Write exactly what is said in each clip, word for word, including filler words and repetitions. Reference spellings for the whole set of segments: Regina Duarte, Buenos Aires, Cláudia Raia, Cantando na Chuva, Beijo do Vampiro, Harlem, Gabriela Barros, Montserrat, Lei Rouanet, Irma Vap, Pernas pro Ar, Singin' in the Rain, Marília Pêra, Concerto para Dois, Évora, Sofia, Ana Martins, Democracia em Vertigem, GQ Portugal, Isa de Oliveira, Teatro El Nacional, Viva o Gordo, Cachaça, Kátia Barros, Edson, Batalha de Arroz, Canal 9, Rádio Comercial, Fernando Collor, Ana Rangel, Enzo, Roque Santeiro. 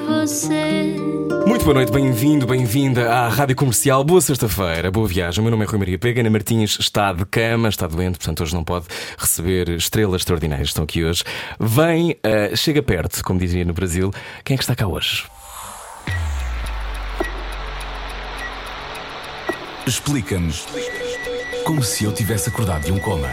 você. Muito boa noite, bem-vindo, bem-vinda à Rádio Comercial. Boa sexta-feira, boa viagem. O meu nome é Rui Maria Pêgo, Ana Martins está de cama, está doente, portanto hoje não pode receber estrelas extraordinárias. Estão aqui hoje. Vem, uh, chega perto, como dizia no Brasil. Quem é que está cá hoje? Explica-nos como se eu tivesse acordado de um coma.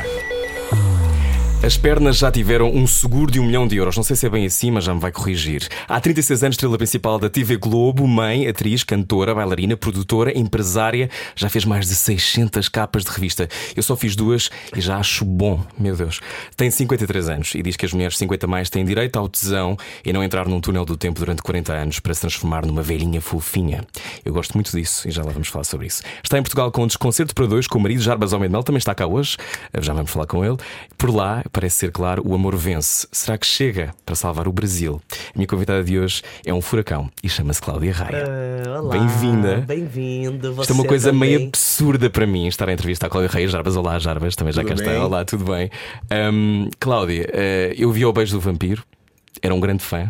As pernas já tiveram um seguro de um milhão de euros. Não sei se é bem assim, mas já me vai corrigir. Há trinta e seis anos, estrela principal da T V Globo, mãe, atriz, cantora, bailarina, produtora, empresária. Já fez mais de seiscentas capas de revista. Eu só fiz duas e já acho bom, meu Deus. Tem cinquenta e três anos e diz que as mulheres cinquenta mais têm direito ao tesão e não entrar num túnel do tempo durante quarenta anos para se transformar numa velhinha fofinha. Eu gosto muito disso e já lá vamos falar sobre isso. Está em Portugal com um Concerto para Dois, com o marido Jarbas Homem de Mel, também está cá hoje. Já vamos falar com ele. Por lá, parece ser claro, o amor vence. Será que chega para salvar o Brasil? A minha convidada de hoje é um furacão e chama-se Cláudia Raia. Uh, olá, bem-vinda. Bem-vindo. Isto é uma coisa também meio absurda para mim, estar a entrevistar a Cláudia Raia. Jarbas, olá, Jarbas, também já cá está. Olá, tudo bem? Um, Cláudia, uh, eu vi o Beijo do Vampiro, era um grande fã.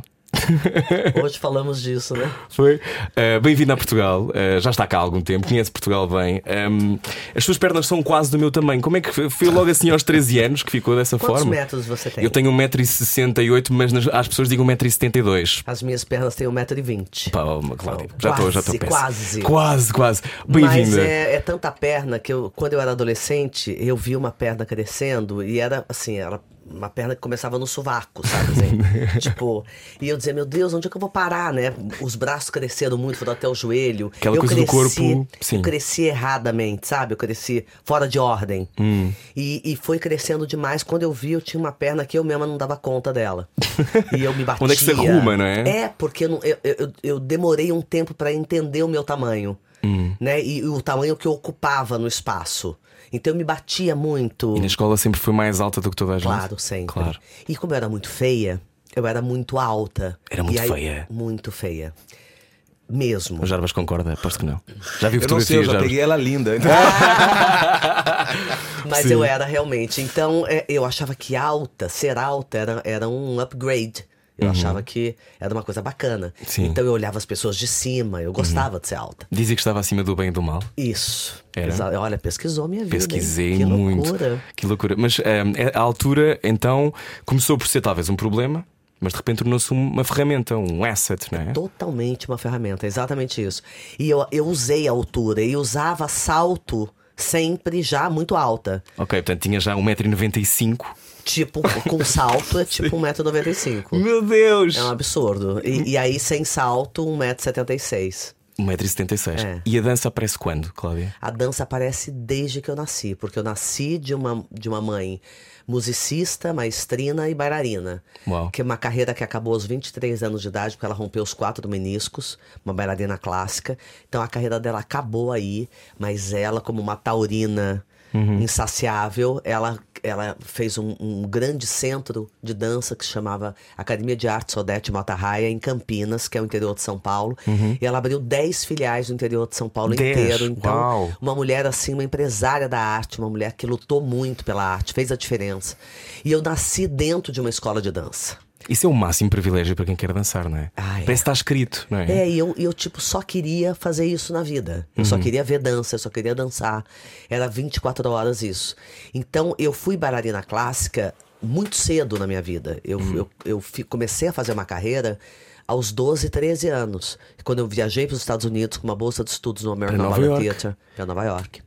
Hoje falamos disso, né? Foi. Uh, Bem-vindo a Portugal. Uh, já está cá há algum tempo, conhece Portugal bem. Um, as suas pernas são quase do meu tamanho. Como é que foi logo assim aos treze anos que ficou dessa Quantos forma? Quantos metros você tem? Eu tenho um metro e sessenta e oito, mas nas, as pessoas digam um metro e setenta e dois. As minhas pernas têm um metro e vinte. Palma, Cláudia. Já estou, já estou perto. Quase, quase, quase. Bem-vinda. Mas é, é tanta perna que eu, quando eu era adolescente, eu vi uma perna crescendo e era assim, era uma perna que começava no sovaco, sabe? Assim? tipo, e eu dizia, meu Deus, onde é que eu vou parar, né? Os braços cresceram muito, foram até o joelho. Aquela eu coisa cresci, do corpo. Sim. Eu cresci erradamente, sabe? Eu cresci fora de ordem. Hum. E, e foi crescendo demais. Quando eu vi, eu tinha uma perna que eu mesma não dava conta dela. E eu me batia. Onde é que você arruma, né? É, porque eu, eu, eu, eu demorei um tempo pra entender o meu tamanho. Hum. Né? E, e o tamanho que eu ocupava no espaço. Então eu me batia muito. E na escola sempre fui mais alta do que toda a gente? Claro, sempre. Claro. E como eu era muito feia, eu era muito alta. Era muito aí, feia? Muito feia. Mesmo. O Jarbas concorda? Aposto que não. Já vi fotografias. Eu, eu já Jarbas. Peguei ela linda. Então... Mas sim, eu era realmente. Então eu achava que alta, ser alta, era, era um upgrade. Eu uhum. achava que era uma coisa bacana. Sim. Então eu olhava as pessoas de cima, eu gostava uhum. de ser alta. Dizia que estava acima do bem e do mal. Isso. Era. Olha, pesquisou minha vida. Pesquisei que muito. Loucura. Que loucura. Mas um, a altura, então, começou por ser talvez um problema, mas de repente tornou-se uma ferramenta, um asset, não é? Totalmente uma ferramenta, exatamente isso. E eu, eu usei a altura e usava salto sempre já muito alta. Ok, portanto tinha já um metro e noventa e cinco. Tipo, com salto é tipo um metro e noventa e cinco. Meu Deus! É um absurdo. E, e aí, sem salto, um metro e setenta e seis. um metro e setenta e seis. É. E a dança aparece quando, Cláudia? A dança aparece desde que eu nasci, porque eu nasci de uma, de uma mãe musicista, maestrina e bailarina. Uau. Que é uma carreira que acabou aos vinte e três anos de idade, porque ela rompeu os quatro meniscos, uma bailarina clássica. Então a carreira dela acabou aí, mas ela, como uma taurina uhum. insaciável, ela... Ela fez um, um grande centro de dança que se chamava Academia de Artes Odete Mota Raia, em Campinas, que é o interior de São Paulo. Uhum. E ela abriu dez filiais no interior de São Paulo dez. Inteiro. Então, uau, uma mulher assim, uma empresária da arte, uma mulher que lutou muito pela arte, fez a diferença. E eu nasci dentro de uma escola de dança. Isso é o máximo privilégio para quem quer dançar, não é? Ah, é. Parece que está escrito, não é? É, e eu, eu tipo, só queria fazer isso na vida. Eu uhum. só queria ver dança, eu só queria dançar. Era vinte e quatro horas isso. Então eu fui bailarina clássica muito cedo na minha vida. Eu, uhum. eu, eu fi, comecei a fazer uma carreira aos doze, treze anos. Quando eu viajei para os Estados Unidos com uma bolsa de estudos no American Ballet Theatre, para Nova York.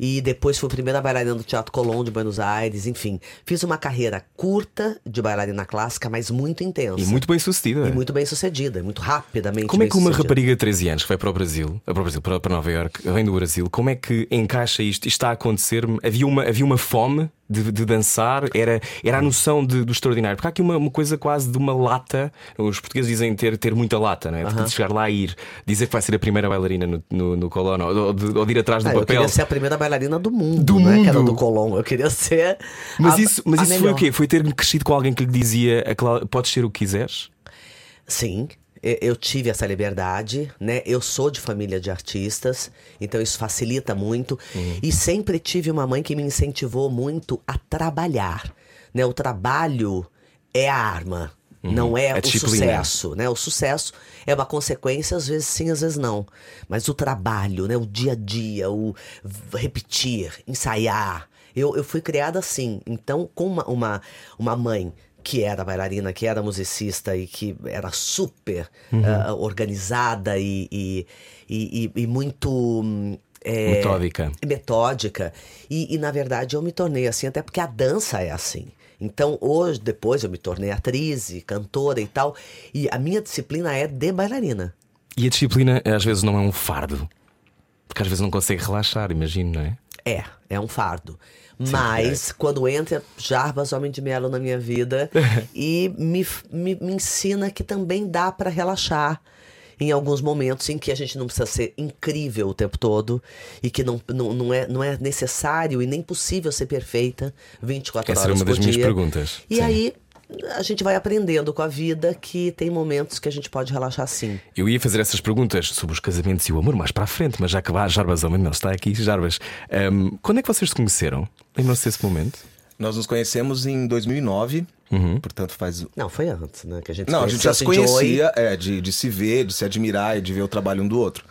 E depois fui a primeira bailarina do Teatro Colón de Buenos Aires, enfim. Fiz uma carreira curta de bailarina clássica, mas muito intensa. E muito bem sucedida. E muito bem sucedida, muito rapidamente. Como é que uma rapariga de treze anos que vai para o Brasil, para, o Brasil, para Nova Iorque, vem do Brasil, como é que encaixa isto? Isto está a acontecer? Havia uma, havia uma fome de, de dançar, era, era a noção de, do extraordinário. Porque há aqui uma, uma coisa quase de uma lata. Os portugueses dizem ter, ter muita lata, não é? Porque uh-huh. de chegar lá e ir, dizer que vai ser a primeira bailarina no, no, no Colón, ou de, ou de ir atrás do ah, papel. Eu queria ser a primeira bailarina do mundo, do né? mundo. Que era do Colón. Eu queria ser. Mas a, isso, mas isso foi o quê? Foi ter crescido com alguém que lhe dizia a Cláudia, podes ser o que quiseres? Sim. Eu tive essa liberdade, né? Eu sou de família de artistas, então isso facilita muito. Uhum. E sempre tive uma mãe que me incentivou muito a trabalhar, né? O trabalho é a arma, uhum. não é, é o sucesso, né? O sucesso é uma consequência, às vezes sim, às vezes não. Mas o trabalho, né? O dia a dia, o repetir, ensaiar. Eu, eu fui criada assim, então com uma, uma, uma mãe... que era bailarina, que era musicista e que era super uhum. uh, organizada e, e, e, e muito... É, metódica. Metódica. E, e, na verdade, eu me tornei assim, até porque a dança é assim. Então, hoje, depois, eu me tornei atriz e cantora e tal. E a minha disciplina é de bailarina. E a disciplina, às vezes, não é um fardo? Porque às vezes não consegue relaxar, imagino, não é? É, é um fardo. Mas sim, é. Quando entra Jarbas Homem de Mel na minha vida e me, me, me ensina que também dá para relaxar em alguns momentos em que a gente não precisa ser incrível o tempo todo e que não, não, não, é, não é necessário e nem possível ser perfeita vinte e quatro Essa horas por dia. Essa era uma das minhas perguntas. E sim. aí... a gente vai aprendendo com a vida que tem momentos que a gente pode relaxar sim. Eu ia fazer essas perguntas sobre os casamentos e o amor mais para a frente, mas já que lá Jarbas Homem de Mel está aqui, Jarbas, um, quando é que vocês se conheceram? Lembram-se desse momento? Nós nos conhecemos em dois mil e nove, uhum. portanto faz... Não, foi antes, né? Que a gente Não, a gente já se conhecia é, de, de se ver, de se admirar e de ver o trabalho um do outro.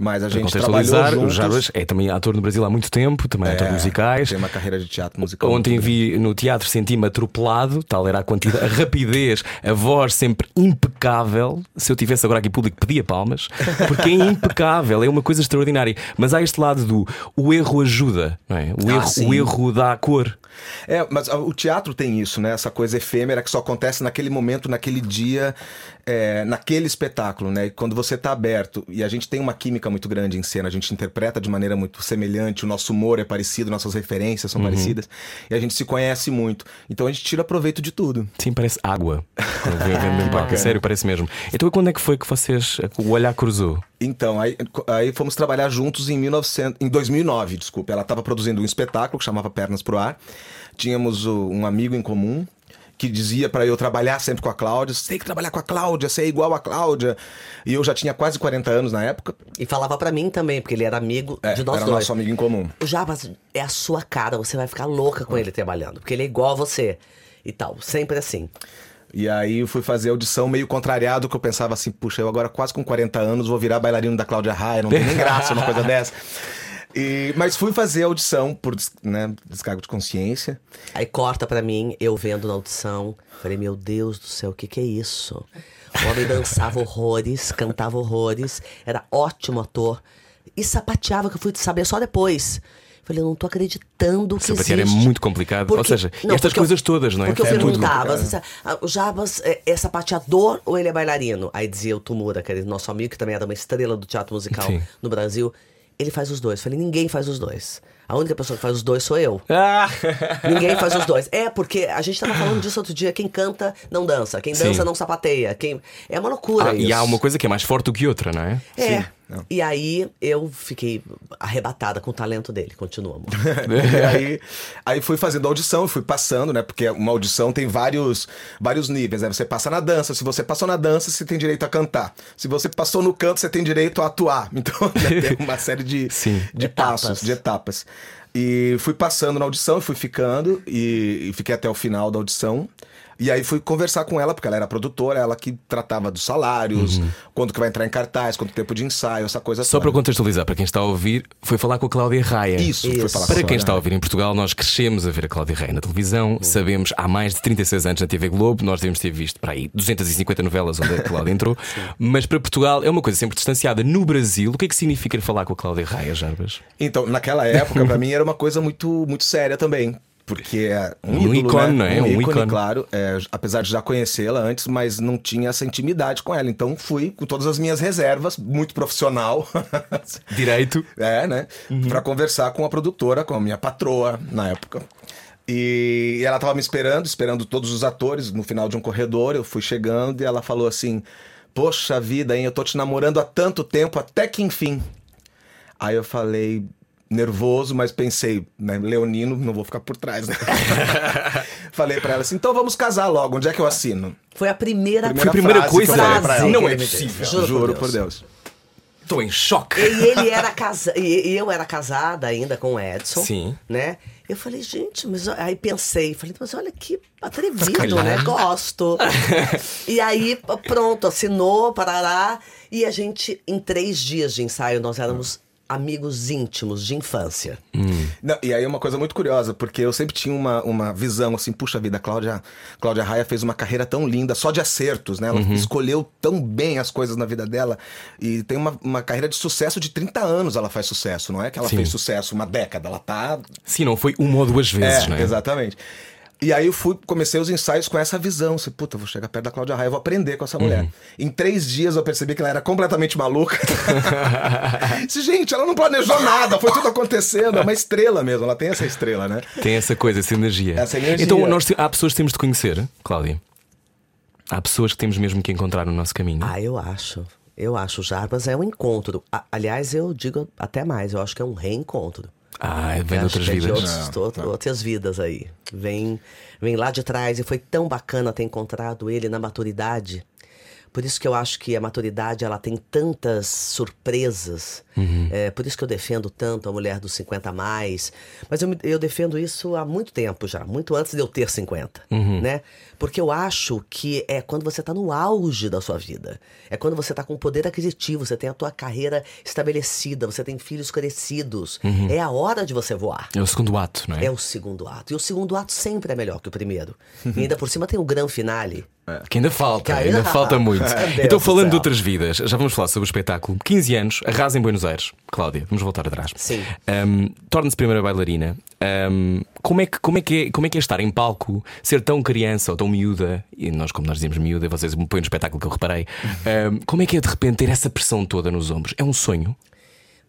Mas a gente trabalhou juntos. O Jarbas é também ator no Brasil há muito tempo, também é, ator de musicais. Tem uma carreira de teatro musical. Ontem vi no teatro, senti-me atropelado, tal era a quantidade, a rapidez, a voz sempre impecável. Se eu tivesse agora aqui público, pedia palmas, porque é impecável, é uma coisa extraordinária. Mas há este lado do o erro ajuda, não é? O, ah, erro, o erro dá cor. É, mas o teatro tem isso, né? Essa coisa efêmera que só acontece naquele momento, naquele dia, é, naquele espetáculo, né? Quando você está aberto e a gente tem uma química muito grande em cena, a gente interpreta de maneira muito semelhante, o nosso humor é parecido, nossas referências são uhum. parecidas e a gente se conhece muito, então a gente tira proveito de tudo. Sim, parece água. ah, Sério, parece mesmo. Então quando é que foi que vocês, o olhar cruzou? Então, aí, aí fomos trabalhar juntos em, mil e novecentos, em dois mil e nove, desculpa. Ela estava produzindo um espetáculo que chamava Pernas pro Ar. Tínhamos o, um amigo em comum que dizia para eu trabalhar sempre com a Cláudia. Você tem que trabalhar com a Cláudia, você é igual a Cláudia. E eu já tinha quase quarenta anos na época. E falava para mim também, porque ele era amigo é, de nós era dois. Era nosso amigo em comum. O Jarbas é a sua cara, você vai ficar louca com ele trabalhando, porque ele é igual a você e tal, sempre assim. E aí eu fui fazer a audição meio contrariado, que eu pensava assim, puxa, eu agora quase com quarenta anos vou virar bailarino da Cláudia Raia, não tem nem graça uma coisa dessa. E, mas fui fazer a audição por né, descargo de consciência. Aí corta pra mim, eu vendo na audição. Falei, meu Deus do céu, o que, que é isso? O homem dançava horrores, cantava horrores. Era ótimo ator. E sapateava, que eu fui saber só depois. Falei, eu não tô acreditando que existe. Sapatear é muito complicado, porque, ou seja, não, estas coisas eu, todas, não é? Porque eu é perguntava, assim, o Jarbas é, é sapateador ou ele é bailarino? Aí dizia o Tumura, que era nosso amigo, que também era uma estrela do teatro musical Sim. no Brasil. Ele faz os dois. Falei, ninguém faz os dois. A única pessoa que faz os dois sou eu. Ah. Ninguém faz os dois. É, porque a gente estava falando disso outro dia. Quem canta, não dança. Quem dança, Sim. não sapateia. Quem... É uma loucura ah, isso. E há uma coisa que é mais forte do que outra, não é? É. Sim. Não. E aí eu fiquei arrebatada com o talento dele. Continua, amor. E aí, aí fui fazendo a audição, fui passando, né? Porque uma audição tem vários, vários níveis, né? Você passa na dança, se você passou na dança, você tem direito a cantar. Se você passou no canto, você tem direito a atuar. Então, né, tem uma série de, de etapas. passos, de etapas. E fui passando na audição, fui ficando e, e fiquei até o final da audição. E aí fui conversar com ela, porque ela era produtora, ela que tratava dos salários, uhum. quando que vai entrar em cartaz, quanto tempo de ensaio, essa coisa. Só para contextualizar, para quem está a ouvir, foi falar com a Cláudia Raia. Isso, Isso. Foi falar para com quem está a ouvir em Portugal, nós crescemos a ver a Cláudia Raia na televisão, uhum. sabemos, há mais de trinta e seis anos na T V Globo, nós devemos ter visto para aí duzentas e cinquenta novelas onde a Cláudia entrou, mas para Portugal é uma coisa sempre distanciada. No Brasil, o que é que significa falar com a Cláudia Raia, Jarbas? Então, naquela época, para mim era uma coisa muito, muito séria também. Porque é um, um ídolo, ícone, né? Não é? Um, um ícone, ícone. Claro, é, apesar de já conhecê-la antes, mas não tinha essa intimidade com ela. Então fui com todas as minhas reservas, muito profissional. Direito. É, né? Uhum. Pra conversar com a produtora, com a minha patroa na época. E ela estava me esperando, esperando todos os atores no final de um corredor. Eu fui chegando e ela falou assim: poxa vida, hein, eu tô te namorando há tanto tempo, até que enfim. Aí eu falei, nervoso, mas pensei, né, leonino, não vou ficar por trás, né? Falei pra ela assim, então vamos casar logo, onde é que eu assino? Foi a primeira, primeira, foi a primeira frase coisa que eu falei pra ela. Não é possível. Juro, Juro por Deus. Por Deus. Tô em choque. E ele era casa... e eu era casada ainda com o Edson. Sim. Né? Eu falei, gente, mas aí pensei, falei, mas olha que atrevido, Calhar. né? Gosto. E aí, pronto, assinou, parará. E a gente, em três dias de ensaio, nós éramos amigos íntimos de infância. Hum. Não, e aí uma coisa muito curiosa, porque eu sempre tinha uma, uma visão assim, puxa vida, a Cláudia, Cláudia Raia fez uma carreira tão linda, só de acertos, né? Ela uhum. escolheu tão bem as coisas na vida dela. E tem uma, uma carreira de sucesso de trinta anos, ela faz sucesso, não é que ela Sim. fez sucesso uma década, ela tá... Sim, não foi uma ou duas vezes, é, né? Exatamente. E aí eu fui, comecei os ensaios com essa visão. Assim, puta, vou chegar perto da Cláudia Raia, vou aprender com essa uhum. mulher. Em três dias eu percebi que ela era completamente maluca. Gente, ela não planejou nada, foi tudo acontecendo. É uma estrela mesmo, ela tem essa estrela, né? Tem essa coisa, essa energia. Essa energia. Então nós, há pessoas que temos de conhecer, Cláudia. Há pessoas que temos mesmo que encontrar no nosso caminho. Ah, eu acho. Eu acho. O Jarbas é um encontro. Aliás, eu digo até mais, eu acho que é um reencontro. Ah, vem de outras vidas. Outros, não, outro, não. Outras vidas aí. Vem, vem lá de trás. E foi tão bacana ter encontrado ele na maturidade. Por isso que eu acho que a maturidade, ela tem tantas surpresas. Uhum. É, por isso que eu defendo tanto a mulher dos cinquenta a mais. Mas eu, eu defendo isso há muito tempo já. Muito antes de eu ter cinquenta. Uhum. Né? Porque eu acho que é quando você está no auge da sua vida. É quando você está com poder aquisitivo. Você tem a tua carreira estabelecida. Você tem filhos crescidos. Uhum. É a hora de você voar. É o segundo ato, né? É o segundo ato. E o segundo ato sempre é melhor que o primeiro. Uhum. E ainda por cima tem o grande finale. É. Que ainda falta, que ainda, ainda falta muito. É. Então, falando de outras vidas, já vamos falar sobre o espetáculo. quinze anos, arrasa em Buenos Aires. Cláudia, vamos voltar atrás. Sim. Um, torna-se primeira bailarina. Um, como, é que, como, é que é, como é que é estar em palco, ser tão criança ou tão miúda? E nós, como nós dizemos miúda, vocês me põem no espetáculo que eu reparei. Um, como é que é de repente ter essa pressão toda nos ombros? É um sonho?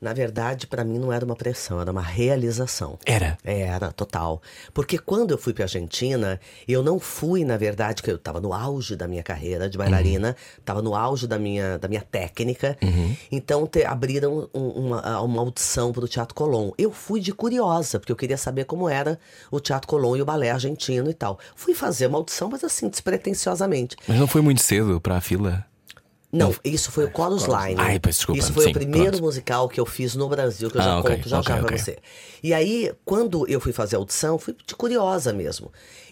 Na verdade, para mim não era uma pressão, era uma realização. Era? Era, total. Porque quando eu fui para a Argentina, eu não fui, na verdade, que eu estava no auge da minha carreira de bailarina, estava uhum. no auge da minha, da minha técnica. Uhum. Então te, abriram um, uma, uma audição para o Teatro Colón. Eu fui de curiosa, porque eu queria saber como era o Teatro Colón e o balé argentino e tal. Fui fazer uma audição, mas assim, despretensiosamente. Mas não foi muito cedo para a fila? Não, isso foi o Chorus Line. Ai, desculpa. Isso foi Sim, o primeiro pronto. musical que eu fiz no Brasil, que eu já ah, conto okay, já, okay, já okay. pra você. E aí, quando eu fui fazer a audição, fui curiosa mesmo.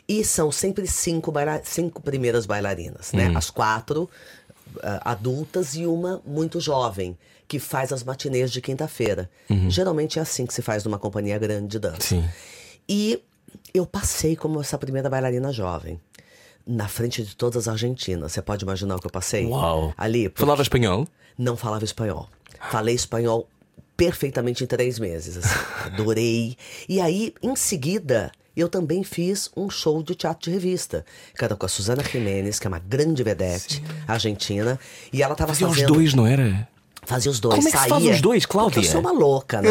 E são sempre cinco, baila- cinco primeiras bailarinas, hum. né? As quatro uh, adultas e uma muito jovem, que faz as matinês de quinta-feira. Uhum. Geralmente é assim que se faz numa companhia grande de dança. Sim. E eu passei como essa primeira bailarina jovem. Na frente de todas as argentinas. Você pode imaginar o que eu passei? Uau! Ali, porque... Falava espanhol? Não falava espanhol. Falei espanhol perfeitamente em três meses. Assim. Adorei. E aí, em seguida, eu também fiz um show de teatro de revista. Que era com a Susana Giménez, que é uma grande vedete Sim. argentina. E ela tava fazendo... Fazia os dois, não era? Fazia os dois. Como é que você faz os dois, Cláudia? Porque eu sou uma louca, né?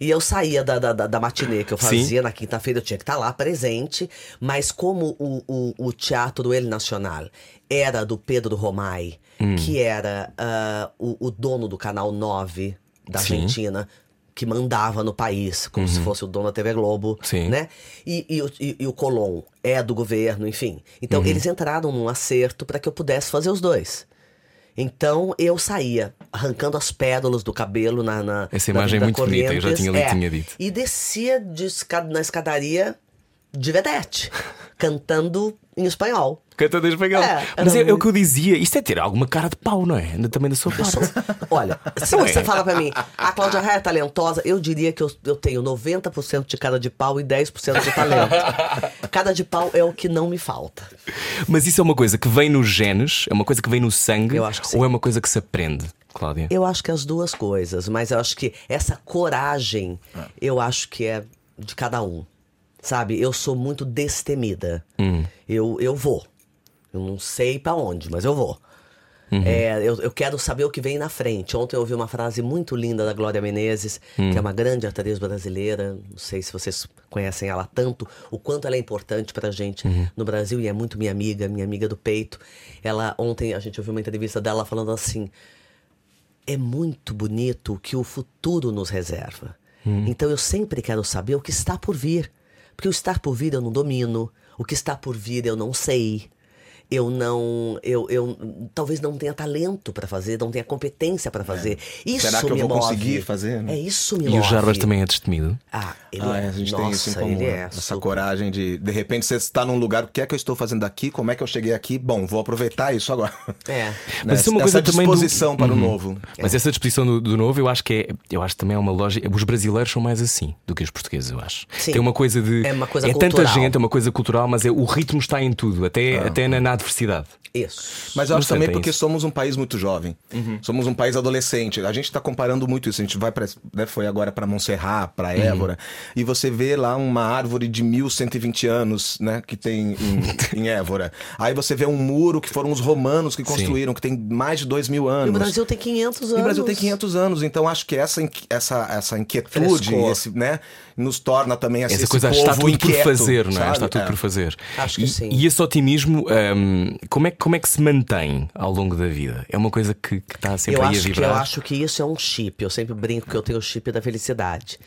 E eu saía da, da, da matinê que eu fazia Sim. na quinta-feira, eu tinha que estar lá presente. Mas como o, o, o Teatro El Nacional era do Pedro Romay, hum. que era uh, o, o dono do Canal nove da Argentina, Sim. que mandava no país, como uhum. se fosse o dono da T V Globo, Sim. né? E, e, e, e o Colón é do governo, enfim. Então uhum. eles entraram num acerto para que eu pudesse fazer os dois. Então eu saía arrancando as pérolas do cabelo na, na Essa imagem na é muito bonita, eu já tinha, é, tinha dito. E descia de escada, na escadaria de vedete, cantando em espanhol. Cantando em espanhol. É, Mas é, muito... é o que eu dizia, isto é ter alguma cara de pau, não é? Também da sua parte. Olha, se não você é. fala pra mim, a Cláudia Raia é talentosa, eu diria que eu, eu tenho noventa por cento de cara de pau e dez por cento de talento. Cara de pau é o que não me falta. Mas isso é uma coisa que vem nos genes? É uma coisa que vem no sangue? Eu acho que sim. Ou é uma coisa que se aprende? Cláudia? Eu acho que as duas coisas, mas eu acho que essa coragem, ah. eu acho que é de cada um. Sabe, eu sou muito destemida. Hum. Eu, eu vou. Eu não sei pra onde, mas eu vou. Uhum. É, eu, eu quero saber o que vem na frente. Ontem eu ouvi uma frase muito linda da Glória Menezes, uhum. que é uma grande atriz brasileira. Não sei se vocês conhecem ela tanto, o quanto ela é importante pra gente uhum. no Brasil. E é muito minha amiga, minha amiga do peito. Ela, ontem a gente ouviu uma entrevista dela falando assim: é muito bonito o que o futuro nos reserva. Uhum. Então eu sempre quero saber o que está por vir. Porque o estar por vir eu não domino. O que está por vir eu não sei. Eu não, eu, eu talvez não tenha talento para fazer, não tenha competência para fazer. É. Isso Será que eu me vou move. conseguir fazer? Né? É isso me e move. E o Jarbas também é destemido. Ah, ele ah, é. A gente Nossa, tem isso em comum. É essa super... coragem de, de repente, você está num lugar, o que é que eu estou fazendo aqui? Como é que eu cheguei aqui? Bom, vou aproveitar isso agora. É. Mas é uma coisa essa disposição do... para uhum. o novo. É. Mas essa disposição do, do novo, eu acho que é, eu acho também é uma lógica. Os brasileiros são mais assim do que os portugueses, eu acho. Sim. Tem uma coisa de é, uma coisa é tanta gente, é uma coisa cultural, mas é, o ritmo está em tudo, até ah. até na, na diversidade. Isso. Mas eu acho também porque somos um país muito jovem. Uhum. Somos um país adolescente. A gente está comparando muito isso. A gente vai para, né, foi agora para Montserrat, para Évora, uhum. e você vê lá uma árvore de mil cento e vinte anos, né, que tem em, em Évora. Aí você vê um muro que foram os romanos que construíram, Sim. que tem mais de dois mil anos. E o Brasil tem quinhentos anos. E o Brasil tem quinhentos anos. Então acho que essa, essa, essa inquietude esse, né, nos torna também assim. Essa esse coisa povo está tudo inquieto, por fazer, não é? Está tudo é. por fazer. Acho que e, sim. E esse otimismo, um, como é que Como é que se mantém ao longo da vida? É uma coisa que está sempre eu aí acho a vibrar. Que eu acho que isso é um chip. Eu sempre brinco que eu tenho o chip da felicidade.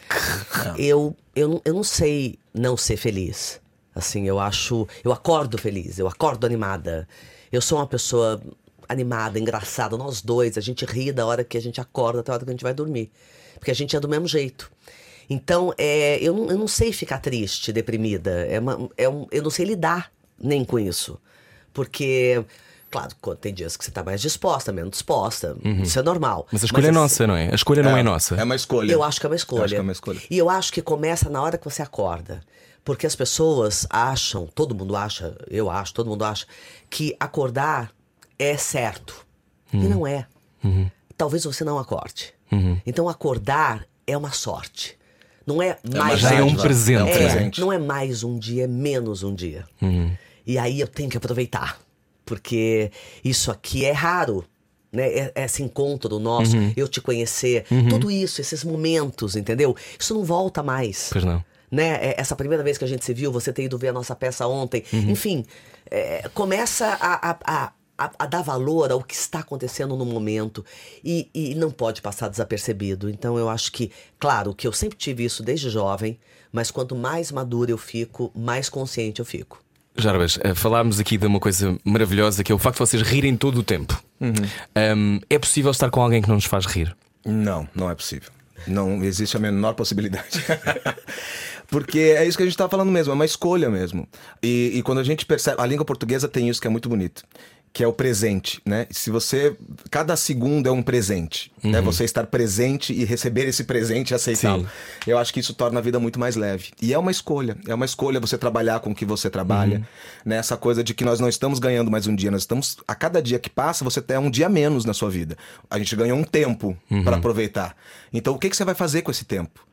eu, eu, eu não sei não ser feliz. Assim, eu acho... Eu acordo feliz, eu acordo animada. Eu sou uma pessoa animada, engraçada. Nós dois, a gente ri da hora que a gente acorda até a hora que a gente vai dormir. Porque a gente é do mesmo jeito. Então, é, eu, não, eu não sei ficar triste, deprimida. É uma, é um, eu não sei lidar nem com isso. Porque, claro, tem dias que você está mais disposta, menos disposta, uhum. isso é normal. Mas a escolha Mas, é nossa, não é? A escolha é, não é nossa. É uma escolha. Eu acho que é uma escolha. Eu acho que é uma escolha. E eu acho que começa na hora que você acorda. Porque as pessoas acham, todo mundo acha, eu acho, todo mundo acha, que acordar é certo. Uhum. E não é. Uhum. Talvez você não acorde. Uhum. Então acordar é uma sorte. Não é mais já é um presente. É, presente. Não é mais um dia, é menos um dia. Uhum. E aí eu tenho que aproveitar, porque isso aqui é raro, né? Esse encontro nosso, uhum. eu te conhecer, uhum. tudo isso, esses momentos, entendeu? Isso não volta mais. Pois não. Né? Essa primeira vez que a gente se viu, você ter ido ver a nossa peça ontem, uhum. enfim, é, começa a, a, a, a dar valor ao que está acontecendo no momento e, e não pode passar desapercebido. Então eu acho que, claro, que eu sempre tive isso desde jovem, mas quanto mais madura eu fico, mais consciente eu fico. Jarbas, falámos aqui de uma coisa maravilhosa que é o facto de vocês rirem todo o tempo. Uhum. Um, é possível estar com alguém que não nos faz rir? Não, não é possível. Não existe a menor possibilidade. Porque é isso que a gente está falando mesmo, é uma escolha mesmo. E, e quando a gente percebe, a língua portuguesa tem isso que é muito bonito, que é o presente, né? Se você, cada segundo é um presente, uhum. né? Você estar presente e receber esse presente e aceitá-lo. Sim. Eu acho que isso torna a vida muito mais leve. E é uma escolha, é uma escolha você trabalhar com o que você trabalha, uhum. né? Essa coisa de que nós não estamos ganhando mais um dia, nós estamos, a cada dia que passa, você tem um dia menos na sua vida. A gente ganha um tempo uhum. para aproveitar. Então, o que que você vai fazer com esse tempo?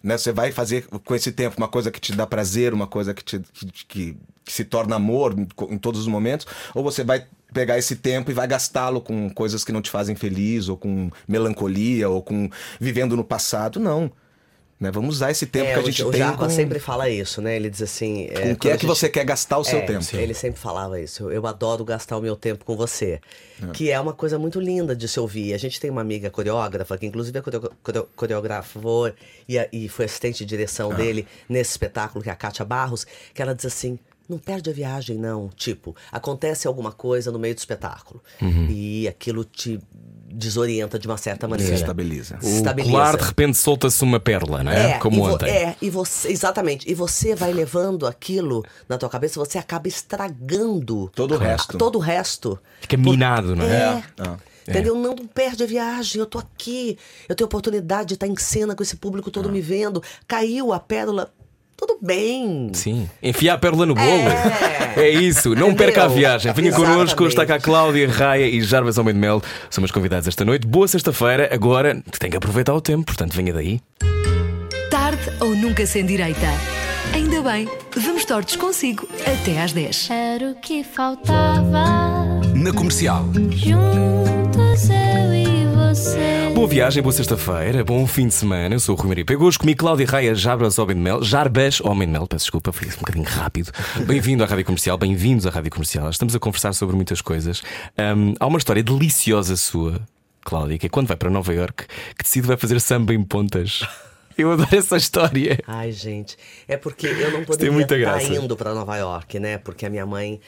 Né? Você vai fazer com esse tempo uma coisa que te dá prazer, uma coisa que, te, que, que se torna amor em todos os momentos, ou você vai pegar esse tempo e vai gastá-lo com coisas que não te fazem feliz, ou com melancolia, ou com vivendo no passado? Não. Né? Vamos usar esse tempo é, que a gente o, tem. O Jarbas com... sempre fala isso, né? Ele diz assim: é, com o que é que gente... você quer gastar o seu é, tempo? Ele sempre falava isso. Eu adoro gastar o meu tempo com você. É. Que é uma coisa muito linda de se ouvir. A gente tem uma amiga coreógrafa, que inclusive é coreo... coreógrafou e, a... e foi assistente de direção ah. dele nesse espetáculo, que é a Kátia Barros, que ela diz assim: não perde a viagem, não. Tipo, acontece alguma coisa no meio do espetáculo uhum. e aquilo te desorienta de uma certa maneira. Se estabiliza. Se estabiliza. O colar, de repente, solta-se uma pérola, não é? é Como ontem. É, e você, exatamente. E você vai levando aquilo na tua cabeça, você acaba estragando todo o resto. Todo o resto. Fica minado, não é? É. é. Entendeu? É. Não perde a viagem, eu tô aqui, eu tenho oportunidade de estar em cena com esse público todo ah. me vendo. Caiu a pérola. Tudo bem. Sim. Enfiar a pérola no bolo. É, é isso. Não perca a viagem. Venha connosco. Está cá Cláudia Raia e Jarbas Homem de Mel. São meus convidados esta noite. Boa sexta-feira. Agora tem que aproveitar o tempo. Portanto, venha daí. Tarde ou nunca sem direita. Ainda bem. Vamos tortos consigo até às dez. Era o que faltava. na Comercial. Juntos eu e você. Boa viagem, boa sexta-feira, bom fim de semana. Eu sou o Rui Maria Pêgo, comigo Cláudia Raia, Jarbas Homem de Mel. Jarbas Homem de Mel, peço desculpa, foi um bocadinho rápido. Bem-vindo à Rádio Comercial, bem-vindos à Rádio Comercial. Estamos a conversar sobre muitas coisas. Um, há uma história deliciosa sua, Cláudia, que é quando vai para Nova Iorque, que decide vai fazer samba em Pontas. Eu adoro essa história. Ai, gente, é porque eu não poderia estar indo para Nova Iorque, né? Porque a minha mãe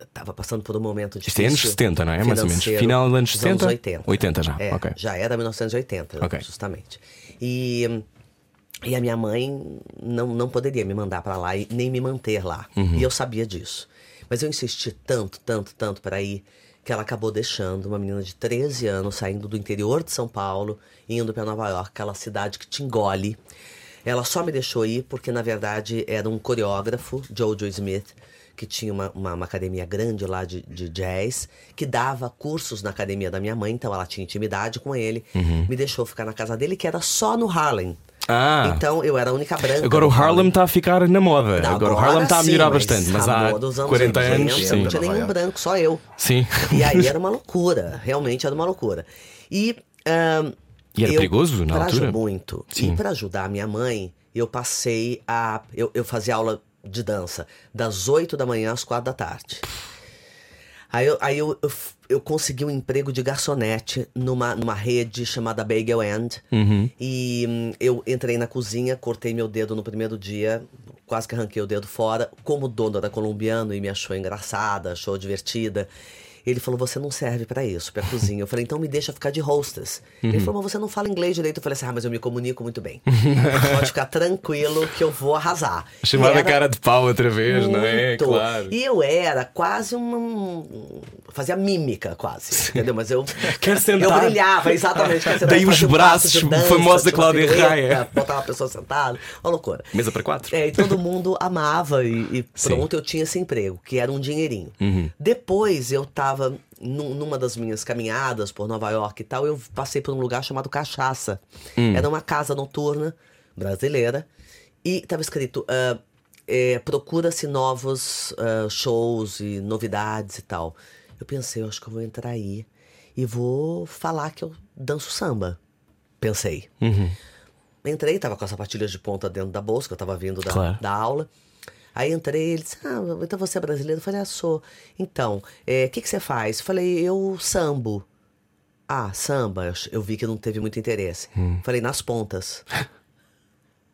estava um, passando por um momento difícil. Isto é anos setenta, não é? Mais ou menos. Final dos anos setenta? Anos oitenta. oitenta já, é, ok. Já era mil novecentos e oitenta, okay. Justamente. E, e a minha mãe não, não poderia me mandar para lá e nem me manter lá. Uhum. E eu sabia disso. Mas eu insisti tanto, tanto, tanto para ir, que ela acabou deixando uma menina de treze anos saindo do interior de São Paulo, indo para Nova York, aquela cidade que te engole. Ela só me deixou ir porque, na verdade, era um coreógrafo, Joe Smith, que tinha uma, uma, uma academia grande lá de, de jazz, que dava cursos na academia da minha mãe, então ela tinha intimidade com ele. Uhum. Me deixou ficar na casa dele, que era só no Harlem. Ah. Então eu era a única branca. Agora o Harlem está a ficar na moda. Não, agora, agora o Harlem está a melhorar bastante, mas há quarenta anos, sim. Não tinha nenhum branco, só eu. Sim. E aí era uma loucura, realmente era uma loucura. E, um, e era eu, perigoso na altura? Muito. Sim. E para ajudar a minha mãe, eu passei a. Eu, eu fazia aula de dança das oito da manhã às quatro da tarde. Aí eu, aí eu, eu, eu consegui um emprego de garçonete numa, numa rede chamada Bagel End. Uhum. E hum, eu entrei na cozinha, cortei meu dedo no primeiro dia, quase que arranquei o dedo fora. Como o dono era colombiano e me achou engraçada, achou divertida, ele falou, você não serve pra isso, pra cozinha. Eu falei, então me deixa ficar de hostess. Uhum. Ele falou, mas você não fala inglês direito. Eu falei assim, ah, mas eu me comunico muito bem. Pode ficar tranquilo que eu vou arrasar. Chamava era... a cara de pau outra vez, muito. Não é? Claro. E eu era quase uma... Fazia mímica, quase. Sim. Entendeu? Mas eu... Quer sentar? Eu brilhava, exatamente. Quer sentar? Daí os braços, de dança, famosa Cláudia Raia. Botava a pessoa sentada. Uma loucura. Mesa pra quatro. É, e todo mundo amava. E, e pronto, eu tinha esse emprego, que era um dinheirinho. Uhum. Depois eu tava... numa das minhas caminhadas por Nova York e tal, eu passei por um lugar chamado Cachaça. Hum. Era uma casa noturna brasileira e estava escrito uh, é, procura-se novos uh, shows e novidades e tal. Eu pensei, eu acho que eu vou entrar aí e vou falar que eu danço samba. Pensei. Uhum. Entrei, estava com as sapatilhas de ponta dentro da bolsa, que eu estava vindo da, claro. da aula. Aí entrei, ele disse, ah, então você é brasileiro? Eu falei, ah, sou. Então, o é, que, que você faz? Eu falei, eu sambo. Ah, samba. Eu vi que não teve muito interesse. Hum. Falei, nas pontas.